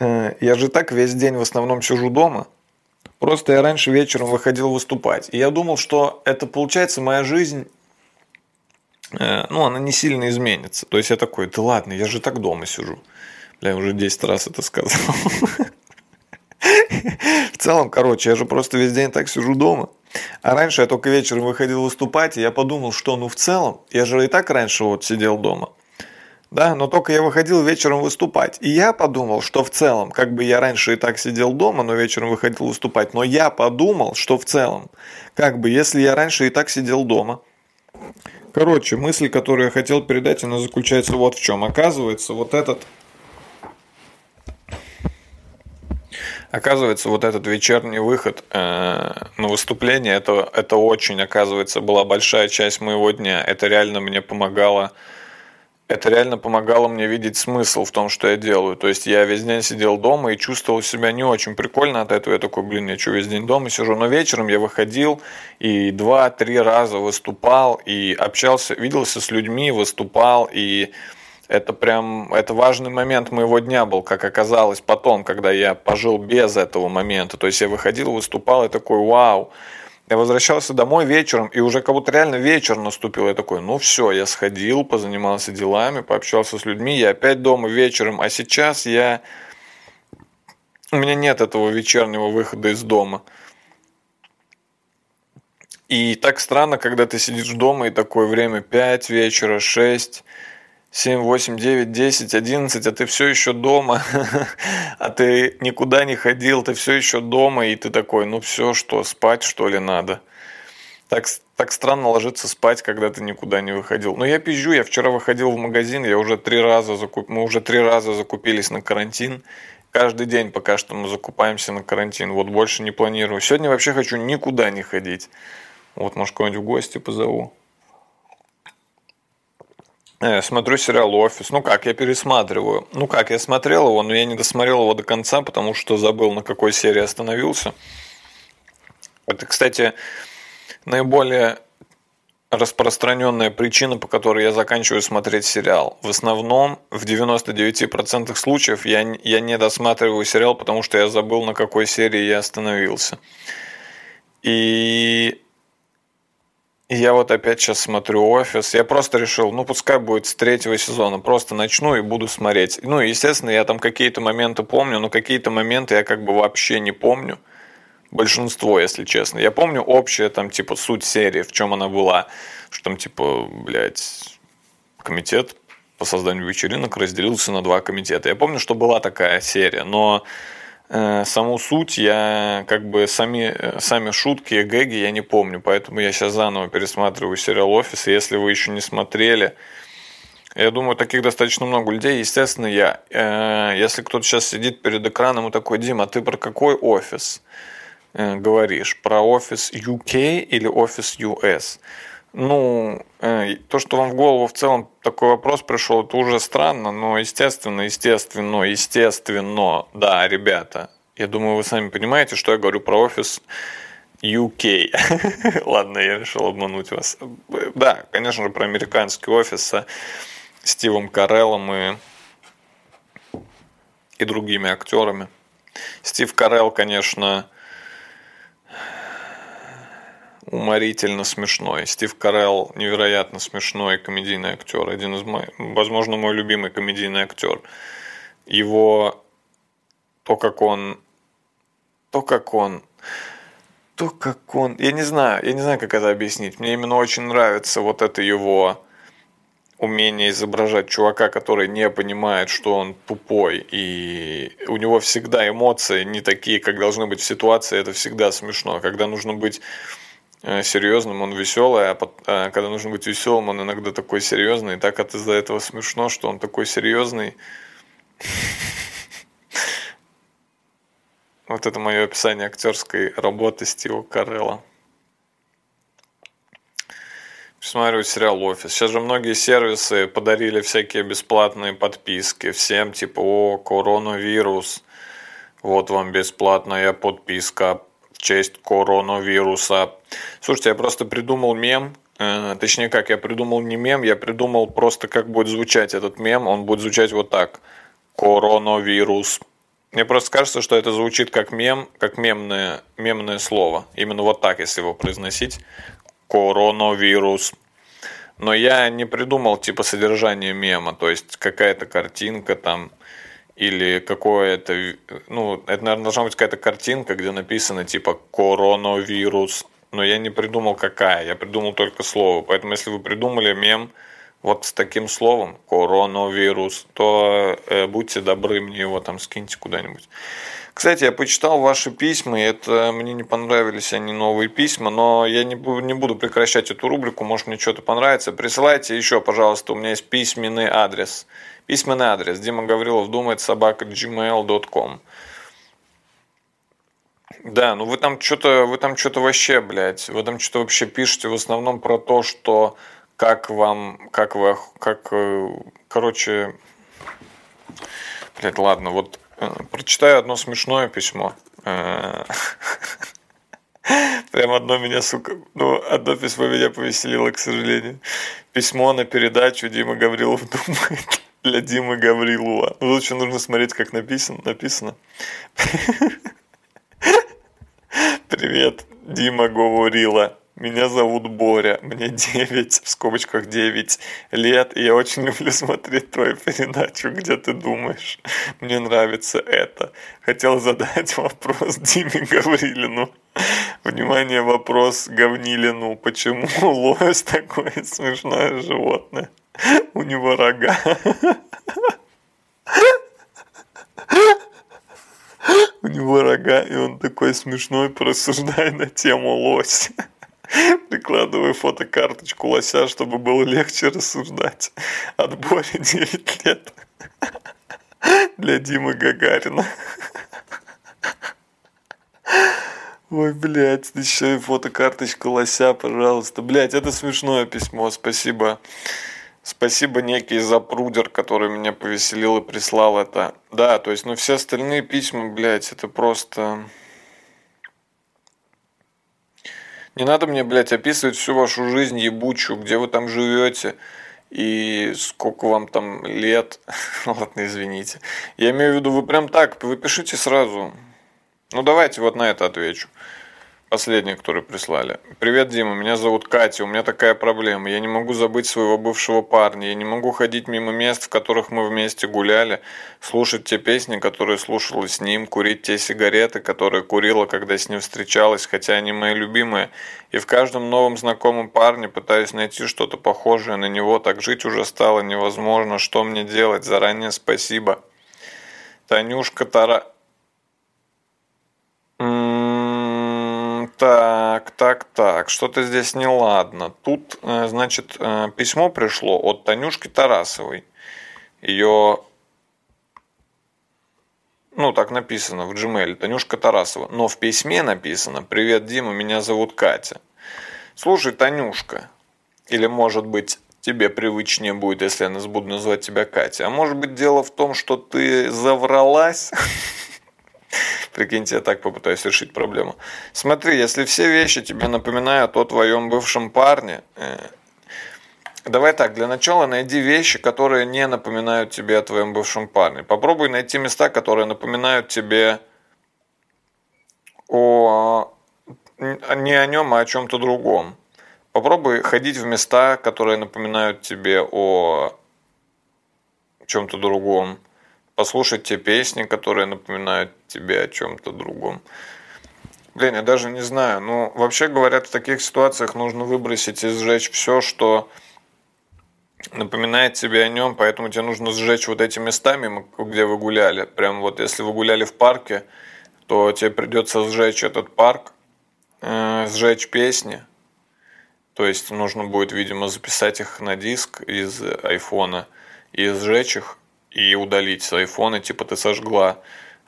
э, я же так весь день в основном сижу дома, просто я раньше вечером выходил выступать, и я думал, что это, получается, моя жизнь... Ну, она не сильно изменится. То есть я такой, да ладно, я же так дома сижу. Бля, я уже десять раз это сказал. В целом, короче, я же просто весь день так сижу дома. А раньше я только вечером выходил выступать, и я подумал, что ну в целом, я же и так раньше вот сидел дома. Да, но только я выходил вечером выступать. И я подумал, что в целом, как бы я раньше и так сидел дома, но вечером выходил выступать. Но я подумал, что в целом, как бы если я раньше и так сидел дома... Короче, мысль, которую я хотел передать, она заключается вот в чем. Оказывается, вот этот... Оказывается, вот этот вечерний выход э, на выступление, это, это очень, оказывается, была большая часть моего дня. Это реально мне помогало... Это реально помогало мне видеть смысл в том, что я делаю. То есть я весь день сидел дома и чувствовал себя не очень прикольно от этого. Я такой, блин, я что, весь день дома сижу? Но вечером я выходил и два-три раза выступал, и общался, виделся с людьми, выступал. И это прям, это важный момент моего дня был, как оказалось потом, когда я пожил без этого момента. То есть я выходил, выступал и такой, вау. Я возвращался домой вечером, и уже как будто реально вечер наступил. Я такой, ну все, я сходил, позанимался делами, пообщался с людьми, я опять дома вечером. А сейчас я... У меня нет этого вечернего выхода из дома. И так странно, когда ты сидишь дома, и такое время пять вечера, шесть, семь, восемь, девять, десять, одиннадцать, а ты все еще дома, а ты никуда не ходил, ты все еще дома, и ты такой, ну все, что, спать что ли надо? Так, так странно ложиться спать, когда ты никуда не выходил. Но я пизжу, я вчера выходил в магазин, я уже три раза закуп... мы уже три раза закупились на карантин. Каждый день пока что мы закупаемся на карантин, вот больше не планирую. Сегодня вообще хочу никуда не ходить. Вот, может, кого-нибудь в гости позову. Смотрю сериал «Офис». Ну как, я пересматриваю. Ну как, я смотрел его, но я не досмотрел его до конца, потому что забыл, на какой серии остановился. Это, кстати, наиболее распространенная причина, по которой я заканчиваю смотреть сериал. В основном, в девяносто девять процентов случаев я, я не досматриваю сериал, потому что я забыл, на какой серии я остановился. И... Я вот опять сейчас смотрю «Офис». Я просто решил, ну, пускай будет с третьего сезона. Просто начну и буду смотреть. Ну, естественно, я там какие-то моменты помню, но какие-то моменты я как бы вообще не помню. Большинство, если честно. Я помню общая там, типа, суть серии, в чем она была. Что там, типа, блядь, комитет по созданию вечеринок разделился на два комитета. Я помню, что была такая серия, но... Саму суть я как бы сами, сами шутки и гэги я не помню, поэтому я сейчас заново пересматриваю сериал «Офис». Если вы еще не смотрели, я думаю, таких достаточно много людей. Естественно, я, если кто-то сейчас сидит перед экраном и такой, Дима, а ты про какой офис говоришь? Про офис ю кей или офис ю эс? Ну, то, что вам в голову в целом такой вопрос пришел, это уже странно, но естественно, естественно, естественно, да, ребята, я думаю, вы сами понимаете, что я говорю про офис ю кей. Ладно, я решил обмануть вас. Да, конечно же, про американский офис с Стивом Кареллом и, и другими актерами. Стив Карелл, конечно... уморительно смешной. Стив Карелл невероятно смешной комедийный актер. Один из моих, возможно, мой любимый комедийный актер. Его то, как он, то, как он, то, как он, я не знаю, я не знаю, как это объяснить. Мне именно очень нравится вот это его умение изображать чувака, который не понимает, что он тупой, и у него всегда эмоции не такие, как должны быть в ситуации, это всегда смешно. Когда нужно быть серьезным, он веселый, а под... когда нужно быть веселым, он иногда такой серьезный, и так это из-за этого смешно, что он такой серьезный. Вот это мое описание актерской работы Стива Карелла. Смотрю сериал «Офис». Сейчас же многие сервисы подарили всякие бесплатные подписки. Всем типа, о, коронавирус, вот вам бесплатная подписка в честь коронавируса. Слушайте, я просто придумал мем. Э, точнее как, я придумал не мем, я придумал просто, как будет звучать этот мем. Он будет звучать вот так. Коронавирус. Мне просто кажется, что это звучит как мем, как мемное, мемное слово. Именно вот так, если его произносить. Коронавирус. Но я не придумал типа содержание мема, то есть какая-то картинка там или какое-то, ну, это, наверное, должна быть какая-то картинка, где написано типа коронавирус, но я не придумал какая, я придумал только слово. Поэтому если вы придумали мем вот с таким словом коронавирус, то э, будьте добры, мне его там скиньте куда-нибудь. Кстати, я почитал ваши письма, и это мне не понравились они, новые письма, но я не буду прекращать эту рубрику, может, мне что-то понравится. Присылайте еще, пожалуйста, у меня есть письменный адрес. Письменный адрес Дима Гаврилов думает собака джи мейл точка ком. Да, ну вы там что-то, вы там что-то вообще, блядь, вы там что-то вообще пишете в основном про то, что как вам, как вы, как, короче, блядь, ладно, вот. Прочитаю одно смешное письмо. Прям одно меня, сука... Ну, одно письмо меня повеселило, к сожалению. Письмо на передачу Дима Гаврилов думает для Димы Гаврилова. Ну, лучше нужно смотреть, как написано. написано. Привет, Дима говорила. Меня зовут Боря, мне девять, в скобочках девять лет, и я очень люблю смотреть твою передачу, где ты думаешь. Мне нравится это. Хотел задать вопрос Диме Гаврилину. Внимание, вопрос Гавнилину. Почему лось такое смешное животное? У него рога. У него рога, и он такой смешной, порассуждай на тему лось. Прикладываю фотокарточку лося, чтобы было легче рассуждать. От Бори девять лет. Для Димы Гагарина. Ой, блядь, еще и фотокарточка лося, пожалуйста. Блядь, это смешное письмо, спасибо. Спасибо некий запрудер, который меня повеселил и прислал это. Да, то есть, ну все остальные письма, блядь, это просто... Не надо мне, блядь, описывать всю вашу жизнь ебучую, где вы там живете и сколько вам там лет. Ладно, извините. Я имею в виду, вы прям так, вы пишите сразу. Ну, давайте вот на это отвечу. Последний, который прислали. Привет, Дима, меня зовут Катя, у меня такая проблема. Я не могу забыть своего бывшего парня. Я не могу ходить мимо мест, в которых мы вместе гуляли, слушать те песни, которые слушала с ним, курить те сигареты, которые курила, когда с ним встречалась, хотя они мои любимые. И в каждом новом знакомом парне пытаюсь найти что-то похожее на него. Так жить уже стало невозможно. Что мне делать? Заранее спасибо. Танюшка Тара... Так, так, так, что-то здесь неладно. Тут, значит, письмо пришло от Танюшки Тарасовой. Ее, ну, так написано в Gmail, Танюшка Тарасова. Но в письме написано: «Привет, Дима, меня зовут Катя». Слушай, Танюшка, или, может быть, тебе привычнее будет, если я буду называть тебя Катя. А может быть, дело в том, что ты завралась... Прикиньте, я так попытаюсь решить проблему. Смотри, если все вещи тебе напоминают о твоем бывшем парне, э, давай так, для начала найди вещи, которые не напоминают тебе о твоем бывшем парне. Попробуй найти места, которые напоминают тебе о не о нем, а о чем-то другом. Попробуй ходить в места, которые напоминают тебе о чем-то другом. Послушать те песни, которые напоминают тебе о чем-то другом. Блин, я даже не знаю. Ну, вообще, говорят, в таких ситуациях нужно выбросить и сжечь все, что напоминает тебе о нем. Поэтому тебе нужно сжечь вот эти места, мимо, где вы гуляли. Прям вот если вы гуляли в парке, то тебе придется сжечь этот парк, э, сжечь песни. То есть нужно будет, видимо, записать их на диск из айфона и сжечь их, и удалить с айфона, типа ты сожгла.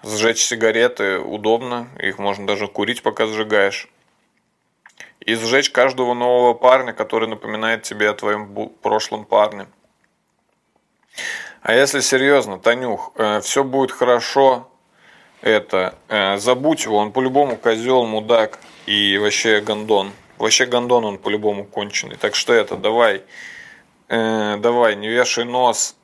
Сжечь сигареты удобно, их можно даже курить, пока сжигаешь. И сжечь каждого нового парня, который напоминает тебе о твоем прошлом парне. А если серьезно, Танюх, э, все будет хорошо, это, э, забудь его, он по-любому козел, мудак и вообще гондон. Вообще гондон он по-любому конченый. Так что это, давай, э, давай, не вешай нос.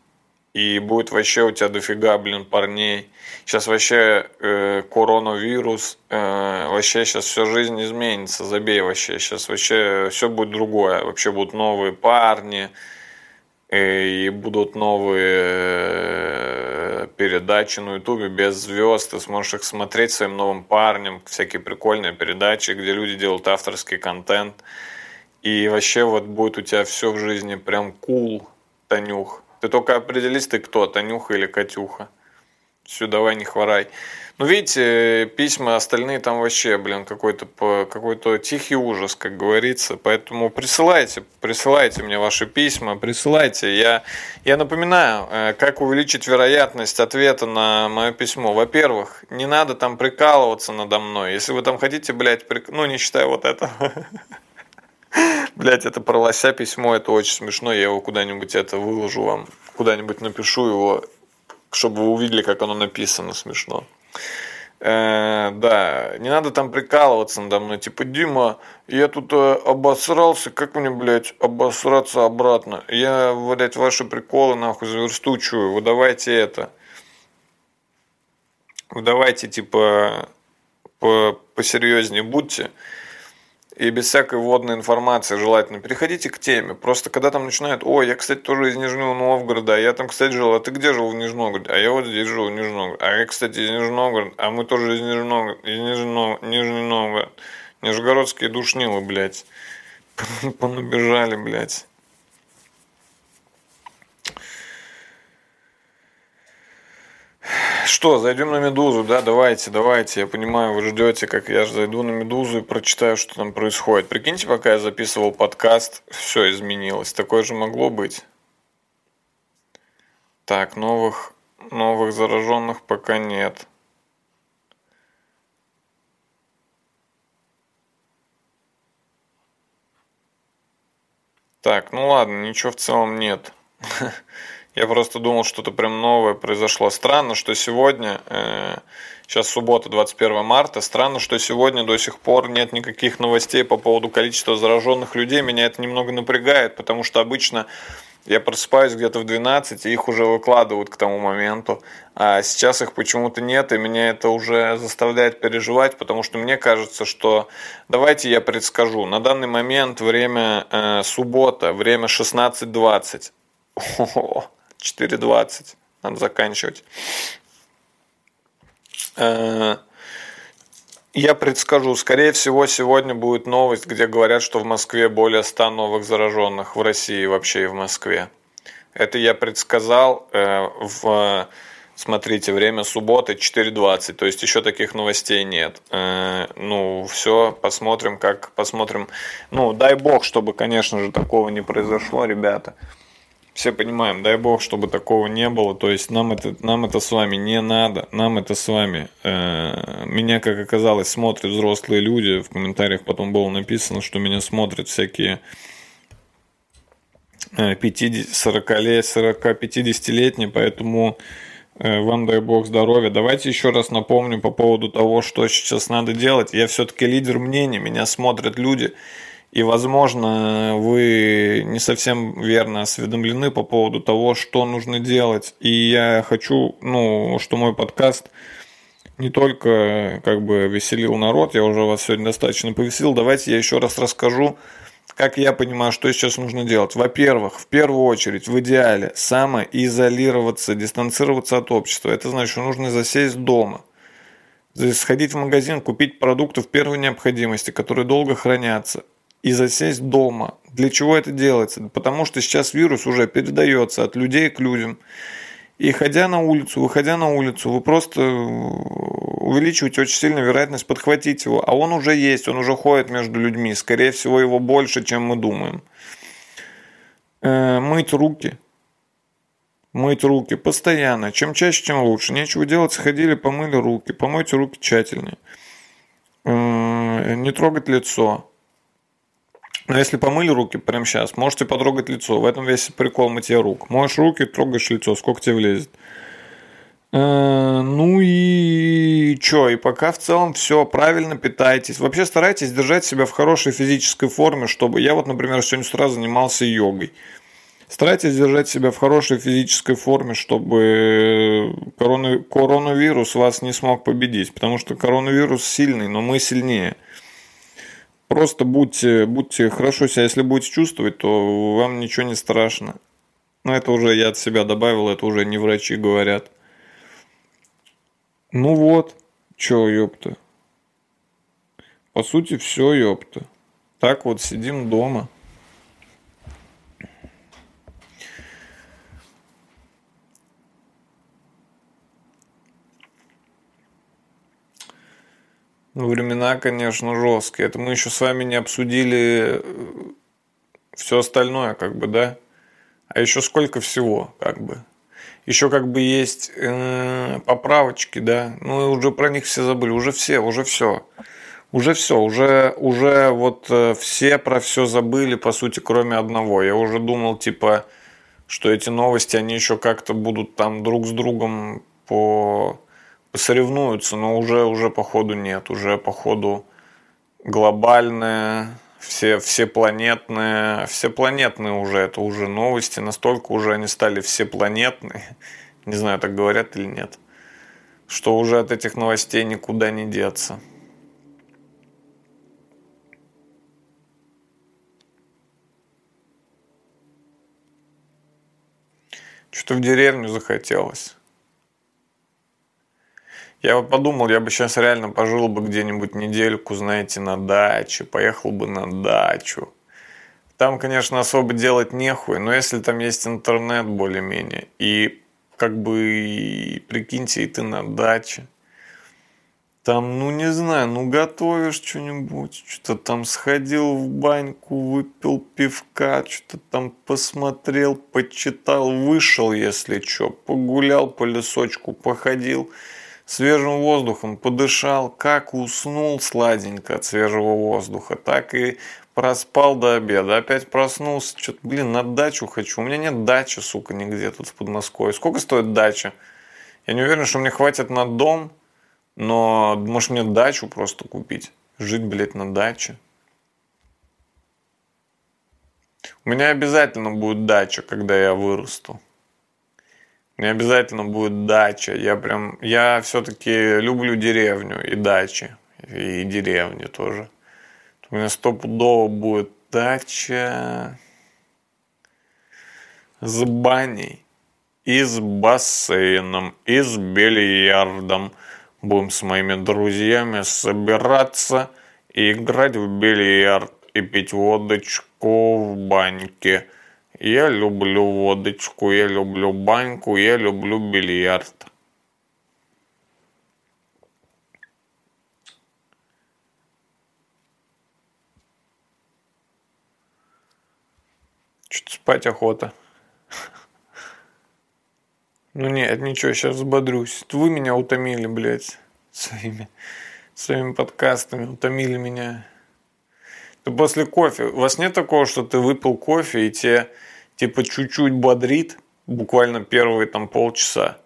И будет вообще у тебя дофига, блин, парней. Сейчас вообще э, коронавирус. Э, вообще сейчас вся жизнь изменится. Забей вообще. Сейчас вообще все будет другое. Вообще будут новые парни. Э, и будут новые э, передачи на Ютубе без звезд. Ты сможешь их смотреть своим новым парнем. Всякие прикольные передачи, где люди делают авторский контент. И вообще вот будет у тебя все в жизни прям кул, Танюх. Ты только определись, ты кто, Танюха или Катюха. Все, давай, не хворай. Ну, видите, письма остальные там вообще, блин, какой-то, какой-то тихий ужас, как говорится. Поэтому присылайте, присылайте мне ваши письма, присылайте. Я, я напоминаю, как увеличить вероятность ответа на мое письмо. Во-первых, не надо там прикалываться надо мной. Если вы там хотите, блядь, прик... ну, не считая вот этого... Блять, это про лося письмо, это очень смешно. Я его куда-нибудь это выложу вам, куда-нибудь напишу его, чтобы вы увидели, как оно написано, смешно. Э, да, не надо там прикалываться надо мной, типа, Дима, я тут э, обосрался, как мне, блядь, обосраться обратно? Я, блядь, ваши приколы, нахуй, заверстучую, вы давайте это. Вы давайте, типа, посерьезнее будьте. И без всякой вводной информации желательно. Переходите к теме. Просто когда там начинают, ой, я, кстати, тоже из Нижнего Новгорода, а я там, кстати, жил, а ты где жил в Нижнем Новгороде? А я вот здесь жил в Нижнем Новгороде. А я, кстати, из Нижнего Новгорода, а мы тоже из Нижнего Новгорода, из Нижнего, Нижний Новгород. Нижегородские душнилы, блядь. Понабежали, блядь. Что, зайдем на Медузу, да, давайте, давайте, я понимаю, вы ждете, как я же зайду на Медузу и прочитаю, что там происходит. Прикиньте, пока я записывал подкаст, все изменилось, такое же могло быть. Так, новых, новых зараженных пока нет. Так, ну ладно, ничего в целом нет. Я просто думал, что-то прям новое произошло. Странно, что сегодня, э, сейчас суббота, двадцать первое марта, странно, что сегодня до сих пор нет никаких новостей по поводу количества зараженных людей. Меня это немного напрягает, потому что обычно я просыпаюсь где-то в двенадцать, и их уже выкладывают к тому моменту. А сейчас их почему-то нет, и меня это уже заставляет переживать, потому что мне кажется, что... Давайте я предскажу. На данный момент время э, суббота, время шестнадцать двадцать. О-о-о. четыре двадцать. Надо заканчивать. Я предскажу, скорее всего, сегодня будет новость, где говорят, что в Москве более ста новых зараженных, в России вообще и в Москве. Это я предсказал в... Смотрите, время субботы четыре двадцать, то есть еще таких новостей нет. Ну, все, посмотрим, как... Посмотрим. Ну, дай бог, чтобы, конечно же, такого не произошло, ребята. Все понимаем, дай бог, чтобы такого не было. То есть нам это, нам это с вами не надо. Нам это с вами... Э, меня, как оказалось, смотрят взрослые люди. В комментариях потом было написано, что меня смотрят всякие сорок-пятидесятилетние. Поэтому э, вам, дай бог, здоровья. Давайте еще раз напомню по поводу того, что сейчас надо делать. Я все-таки лидер мнений. Меня смотрят люди. И, возможно, вы не совсем верно осведомлены по поводу того, что нужно делать. И я хочу, ну, что мой подкаст не только как бы веселил народ, я уже вас сегодня достаточно повеселил, давайте я еще раз расскажу, как я понимаю, что сейчас нужно делать. Во-первых, в первую очередь, в идеале, самоизолироваться, дистанцироваться от общества. Это значит, что нужно засесть дома, сходить в магазин, купить продукты первой необходимости, которые долго хранятся, и засесть дома. Для чего это делается? Потому что сейчас вирус уже передается от людей к людям. И ходя на улицу, выходя на улицу, вы просто увеличиваете очень сильно вероятность подхватить его. А он уже есть, он уже ходит между людьми. Скорее всего, его больше, чем мы думаем. Мыть руки. Мыть руки постоянно. Чем чаще, тем лучше. Нечего делать, сходили, помыли руки. Помойте руки тщательнее. Не трогать лицо. Но если помыли руки прямо сейчас, можете потрогать лицо. В этом весь прикол мытья рук. Моешь руки, трогаешь лицо, сколько тебе влезет. Ну и что? И пока в целом все, правильно питайтесь. Вообще старайтесь держать себя в хорошей физической форме, чтобы... Я вот, например, сегодня с утра занимался йогой. Старайтесь держать себя в хорошей физической форме, чтобы коронавирус вас не смог победить. Потому что коронавирус сильный, но мы сильнее. Просто будьте, будьте хорошо себя, если будете чувствовать, то вам ничего не страшно. Но это уже я от себя добавил, это уже не врачи говорят. Ну вот, чё, ёпта. По сути, все, ёпта. Так вот, сидим дома. Ну, времена, конечно, жесткие. Это мы еще с вами не обсудили все остальное, как бы, да? А еще сколько всего, как бы. Еще как бы есть э, поправочки, да? Ну, уже про них все забыли. Уже все, уже все. Уже все, уже, уже вот э, все про все забыли, по сути, кроме одного. Я уже думал, типа, что эти новости, они еще как-то будут там друг с другом по... соревнуются, но уже, уже походу нет. Уже походу глобальные, все, все планетные, все планетные уже, это уже новости, настолько уже они стали все планетные, не знаю, так говорят или нет, что уже от этих новостей никуда не деться. Что-то в деревню захотелось. Я вот подумал, я бы сейчас реально пожил бы где-нибудь недельку, знаете, на даче, поехал бы на дачу. Там, конечно, особо делать нехуй, но если там есть интернет более-менее, и как бы, и, прикиньте, и ты на даче. Там, ну не знаю, ну готовишь что-нибудь, что-то там сходил в баньку, выпил пивка, что-то там посмотрел, почитал, вышел, если что, погулял по лесочку, походил. Свежим воздухом подышал, как уснул сладенько от свежего воздуха, так и проспал до обеда. Опять проснулся, что-то, блин, на дачу хочу. У меня нет дачи, сука, нигде тут в Подмосковье. Сколько стоит дача? Я не уверен, что мне хватит на дом, но, может, мне дачу просто купить? Жить, блядь, на даче. У меня обязательно будет дача, когда я вырасту. Мне обязательно будет дача. Я прям, я все-таки люблю деревню и дачи, и деревни тоже. У меня стопудово будет дача с баней, и с бассейном, и с бильярдом. Будем с моими друзьями собираться и играть в бильярд, и пить водочку в баньке. Я люблю водочку, я люблю баньку, я люблю бильярд. Что-то спать охота. Ну нет, ничего, сейчас взбодрюсь. Вы меня утомили, блядь, своими, своими подкастами, утомили меня. Ты после кофе, у вас нет такого, что ты выпил кофе и тебе типа чуть-чуть бодрит, буквально первые там полчаса,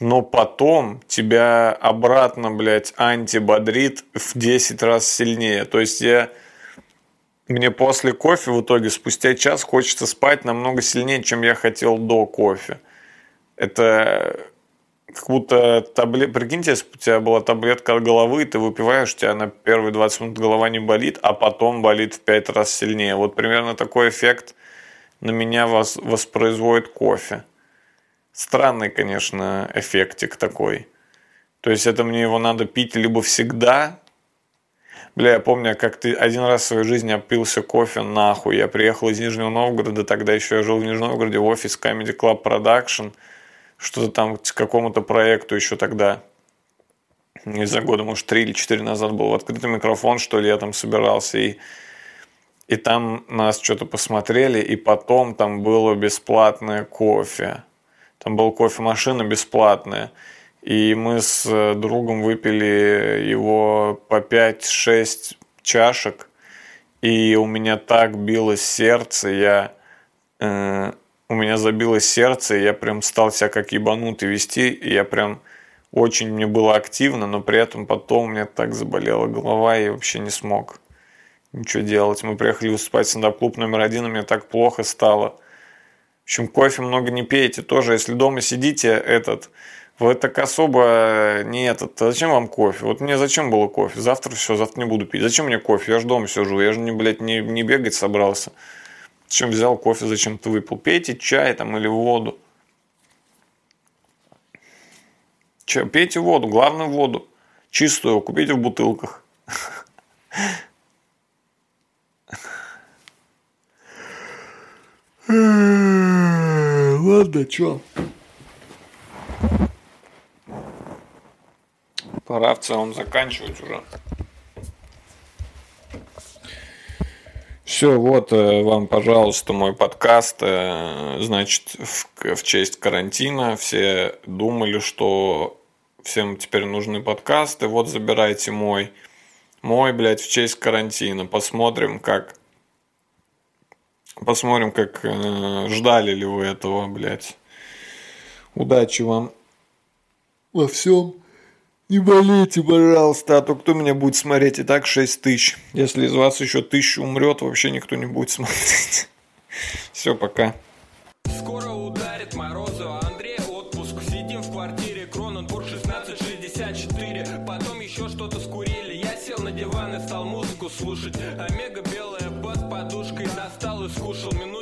но потом тебя обратно, блядь, антибодрит в десять раз сильнее. То есть я, мне после кофе в итоге спустя час хочется спать намного сильнее, чем я хотел до кофе. Это как будто табле... Прикиньте, если бы у тебя была таблетка от головы, и ты выпиваешь, у тебя на первые двадцать минут голова не болит, а потом болит в пять раз сильнее. Вот примерно такой эффект на меня вос... воспроизводит кофе. Странный, конечно, эффектик такой. То есть это мне его надо пить либо всегда. Бля, я помню, как ты один раз в своей жизни опился кофе нахуй. Я приехал из Нижнего Новгорода, тогда еще я жил в Нижнем Новгороде, в офис Comedy Club Production. Что-то там к какому-то проекту еще тогда, не знаю, года, может, три или четыре назад был в открытый микрофон, что ли, я там собирался. И, и там нас что-то посмотрели, и потом там было бесплатное кофе. Там была кофемашина бесплатная. И мы с другом выпили его по пять-шесть чашек. И у меня так билось сердце, я... Э- У меня забилось сердце, и я прям стал себя как ебанутый вести, и я прям очень, мне было активно, но при этом потом у меня так заболела голова, и я вообще не смог ничего делать. Мы приехали выступать в стендап-клуб номер один, и мне так плохо стало. В общем, кофе много не пейте тоже, если дома сидите, этот, вы так особо не этот, а зачем вам кофе? Вот мне зачем было кофе? Завтра все, завтра не буду пить. Зачем мне кофе? Я же дома сижу, я же, блядь, не, не бегать собрался. Зачем взял кофе, зачем ты выпил? Пейте чай там или воду. Че, пейте воду, главное воду. Чистую, купите в бутылках. Ладно, че? Пора в целом заканчивать уже. Все, вот вам, пожалуйста, мой подкаст. Значит, в, в честь карантина все думали, что всем теперь нужны подкасты. Вот забирайте мой. Мой, блядь, в честь карантина. Посмотрим, как... Посмотрим, как э, ждали ли вы этого, блядь. Удачи вам во всем. Не болейте, пожалуйста, а то кто меня будет смотреть? И так шесть тысяч. Если из вас еще тысяча умрет, вообще никто не будет смотреть. Все, пока. Скоро ударит Морозова. Андрей, отпуск. Сидим в квартире. Кроненбург шестнадцать шестьдесят четыре. Потом еще что-то скурили. Я сел на диван и стал музыку слушать. Омега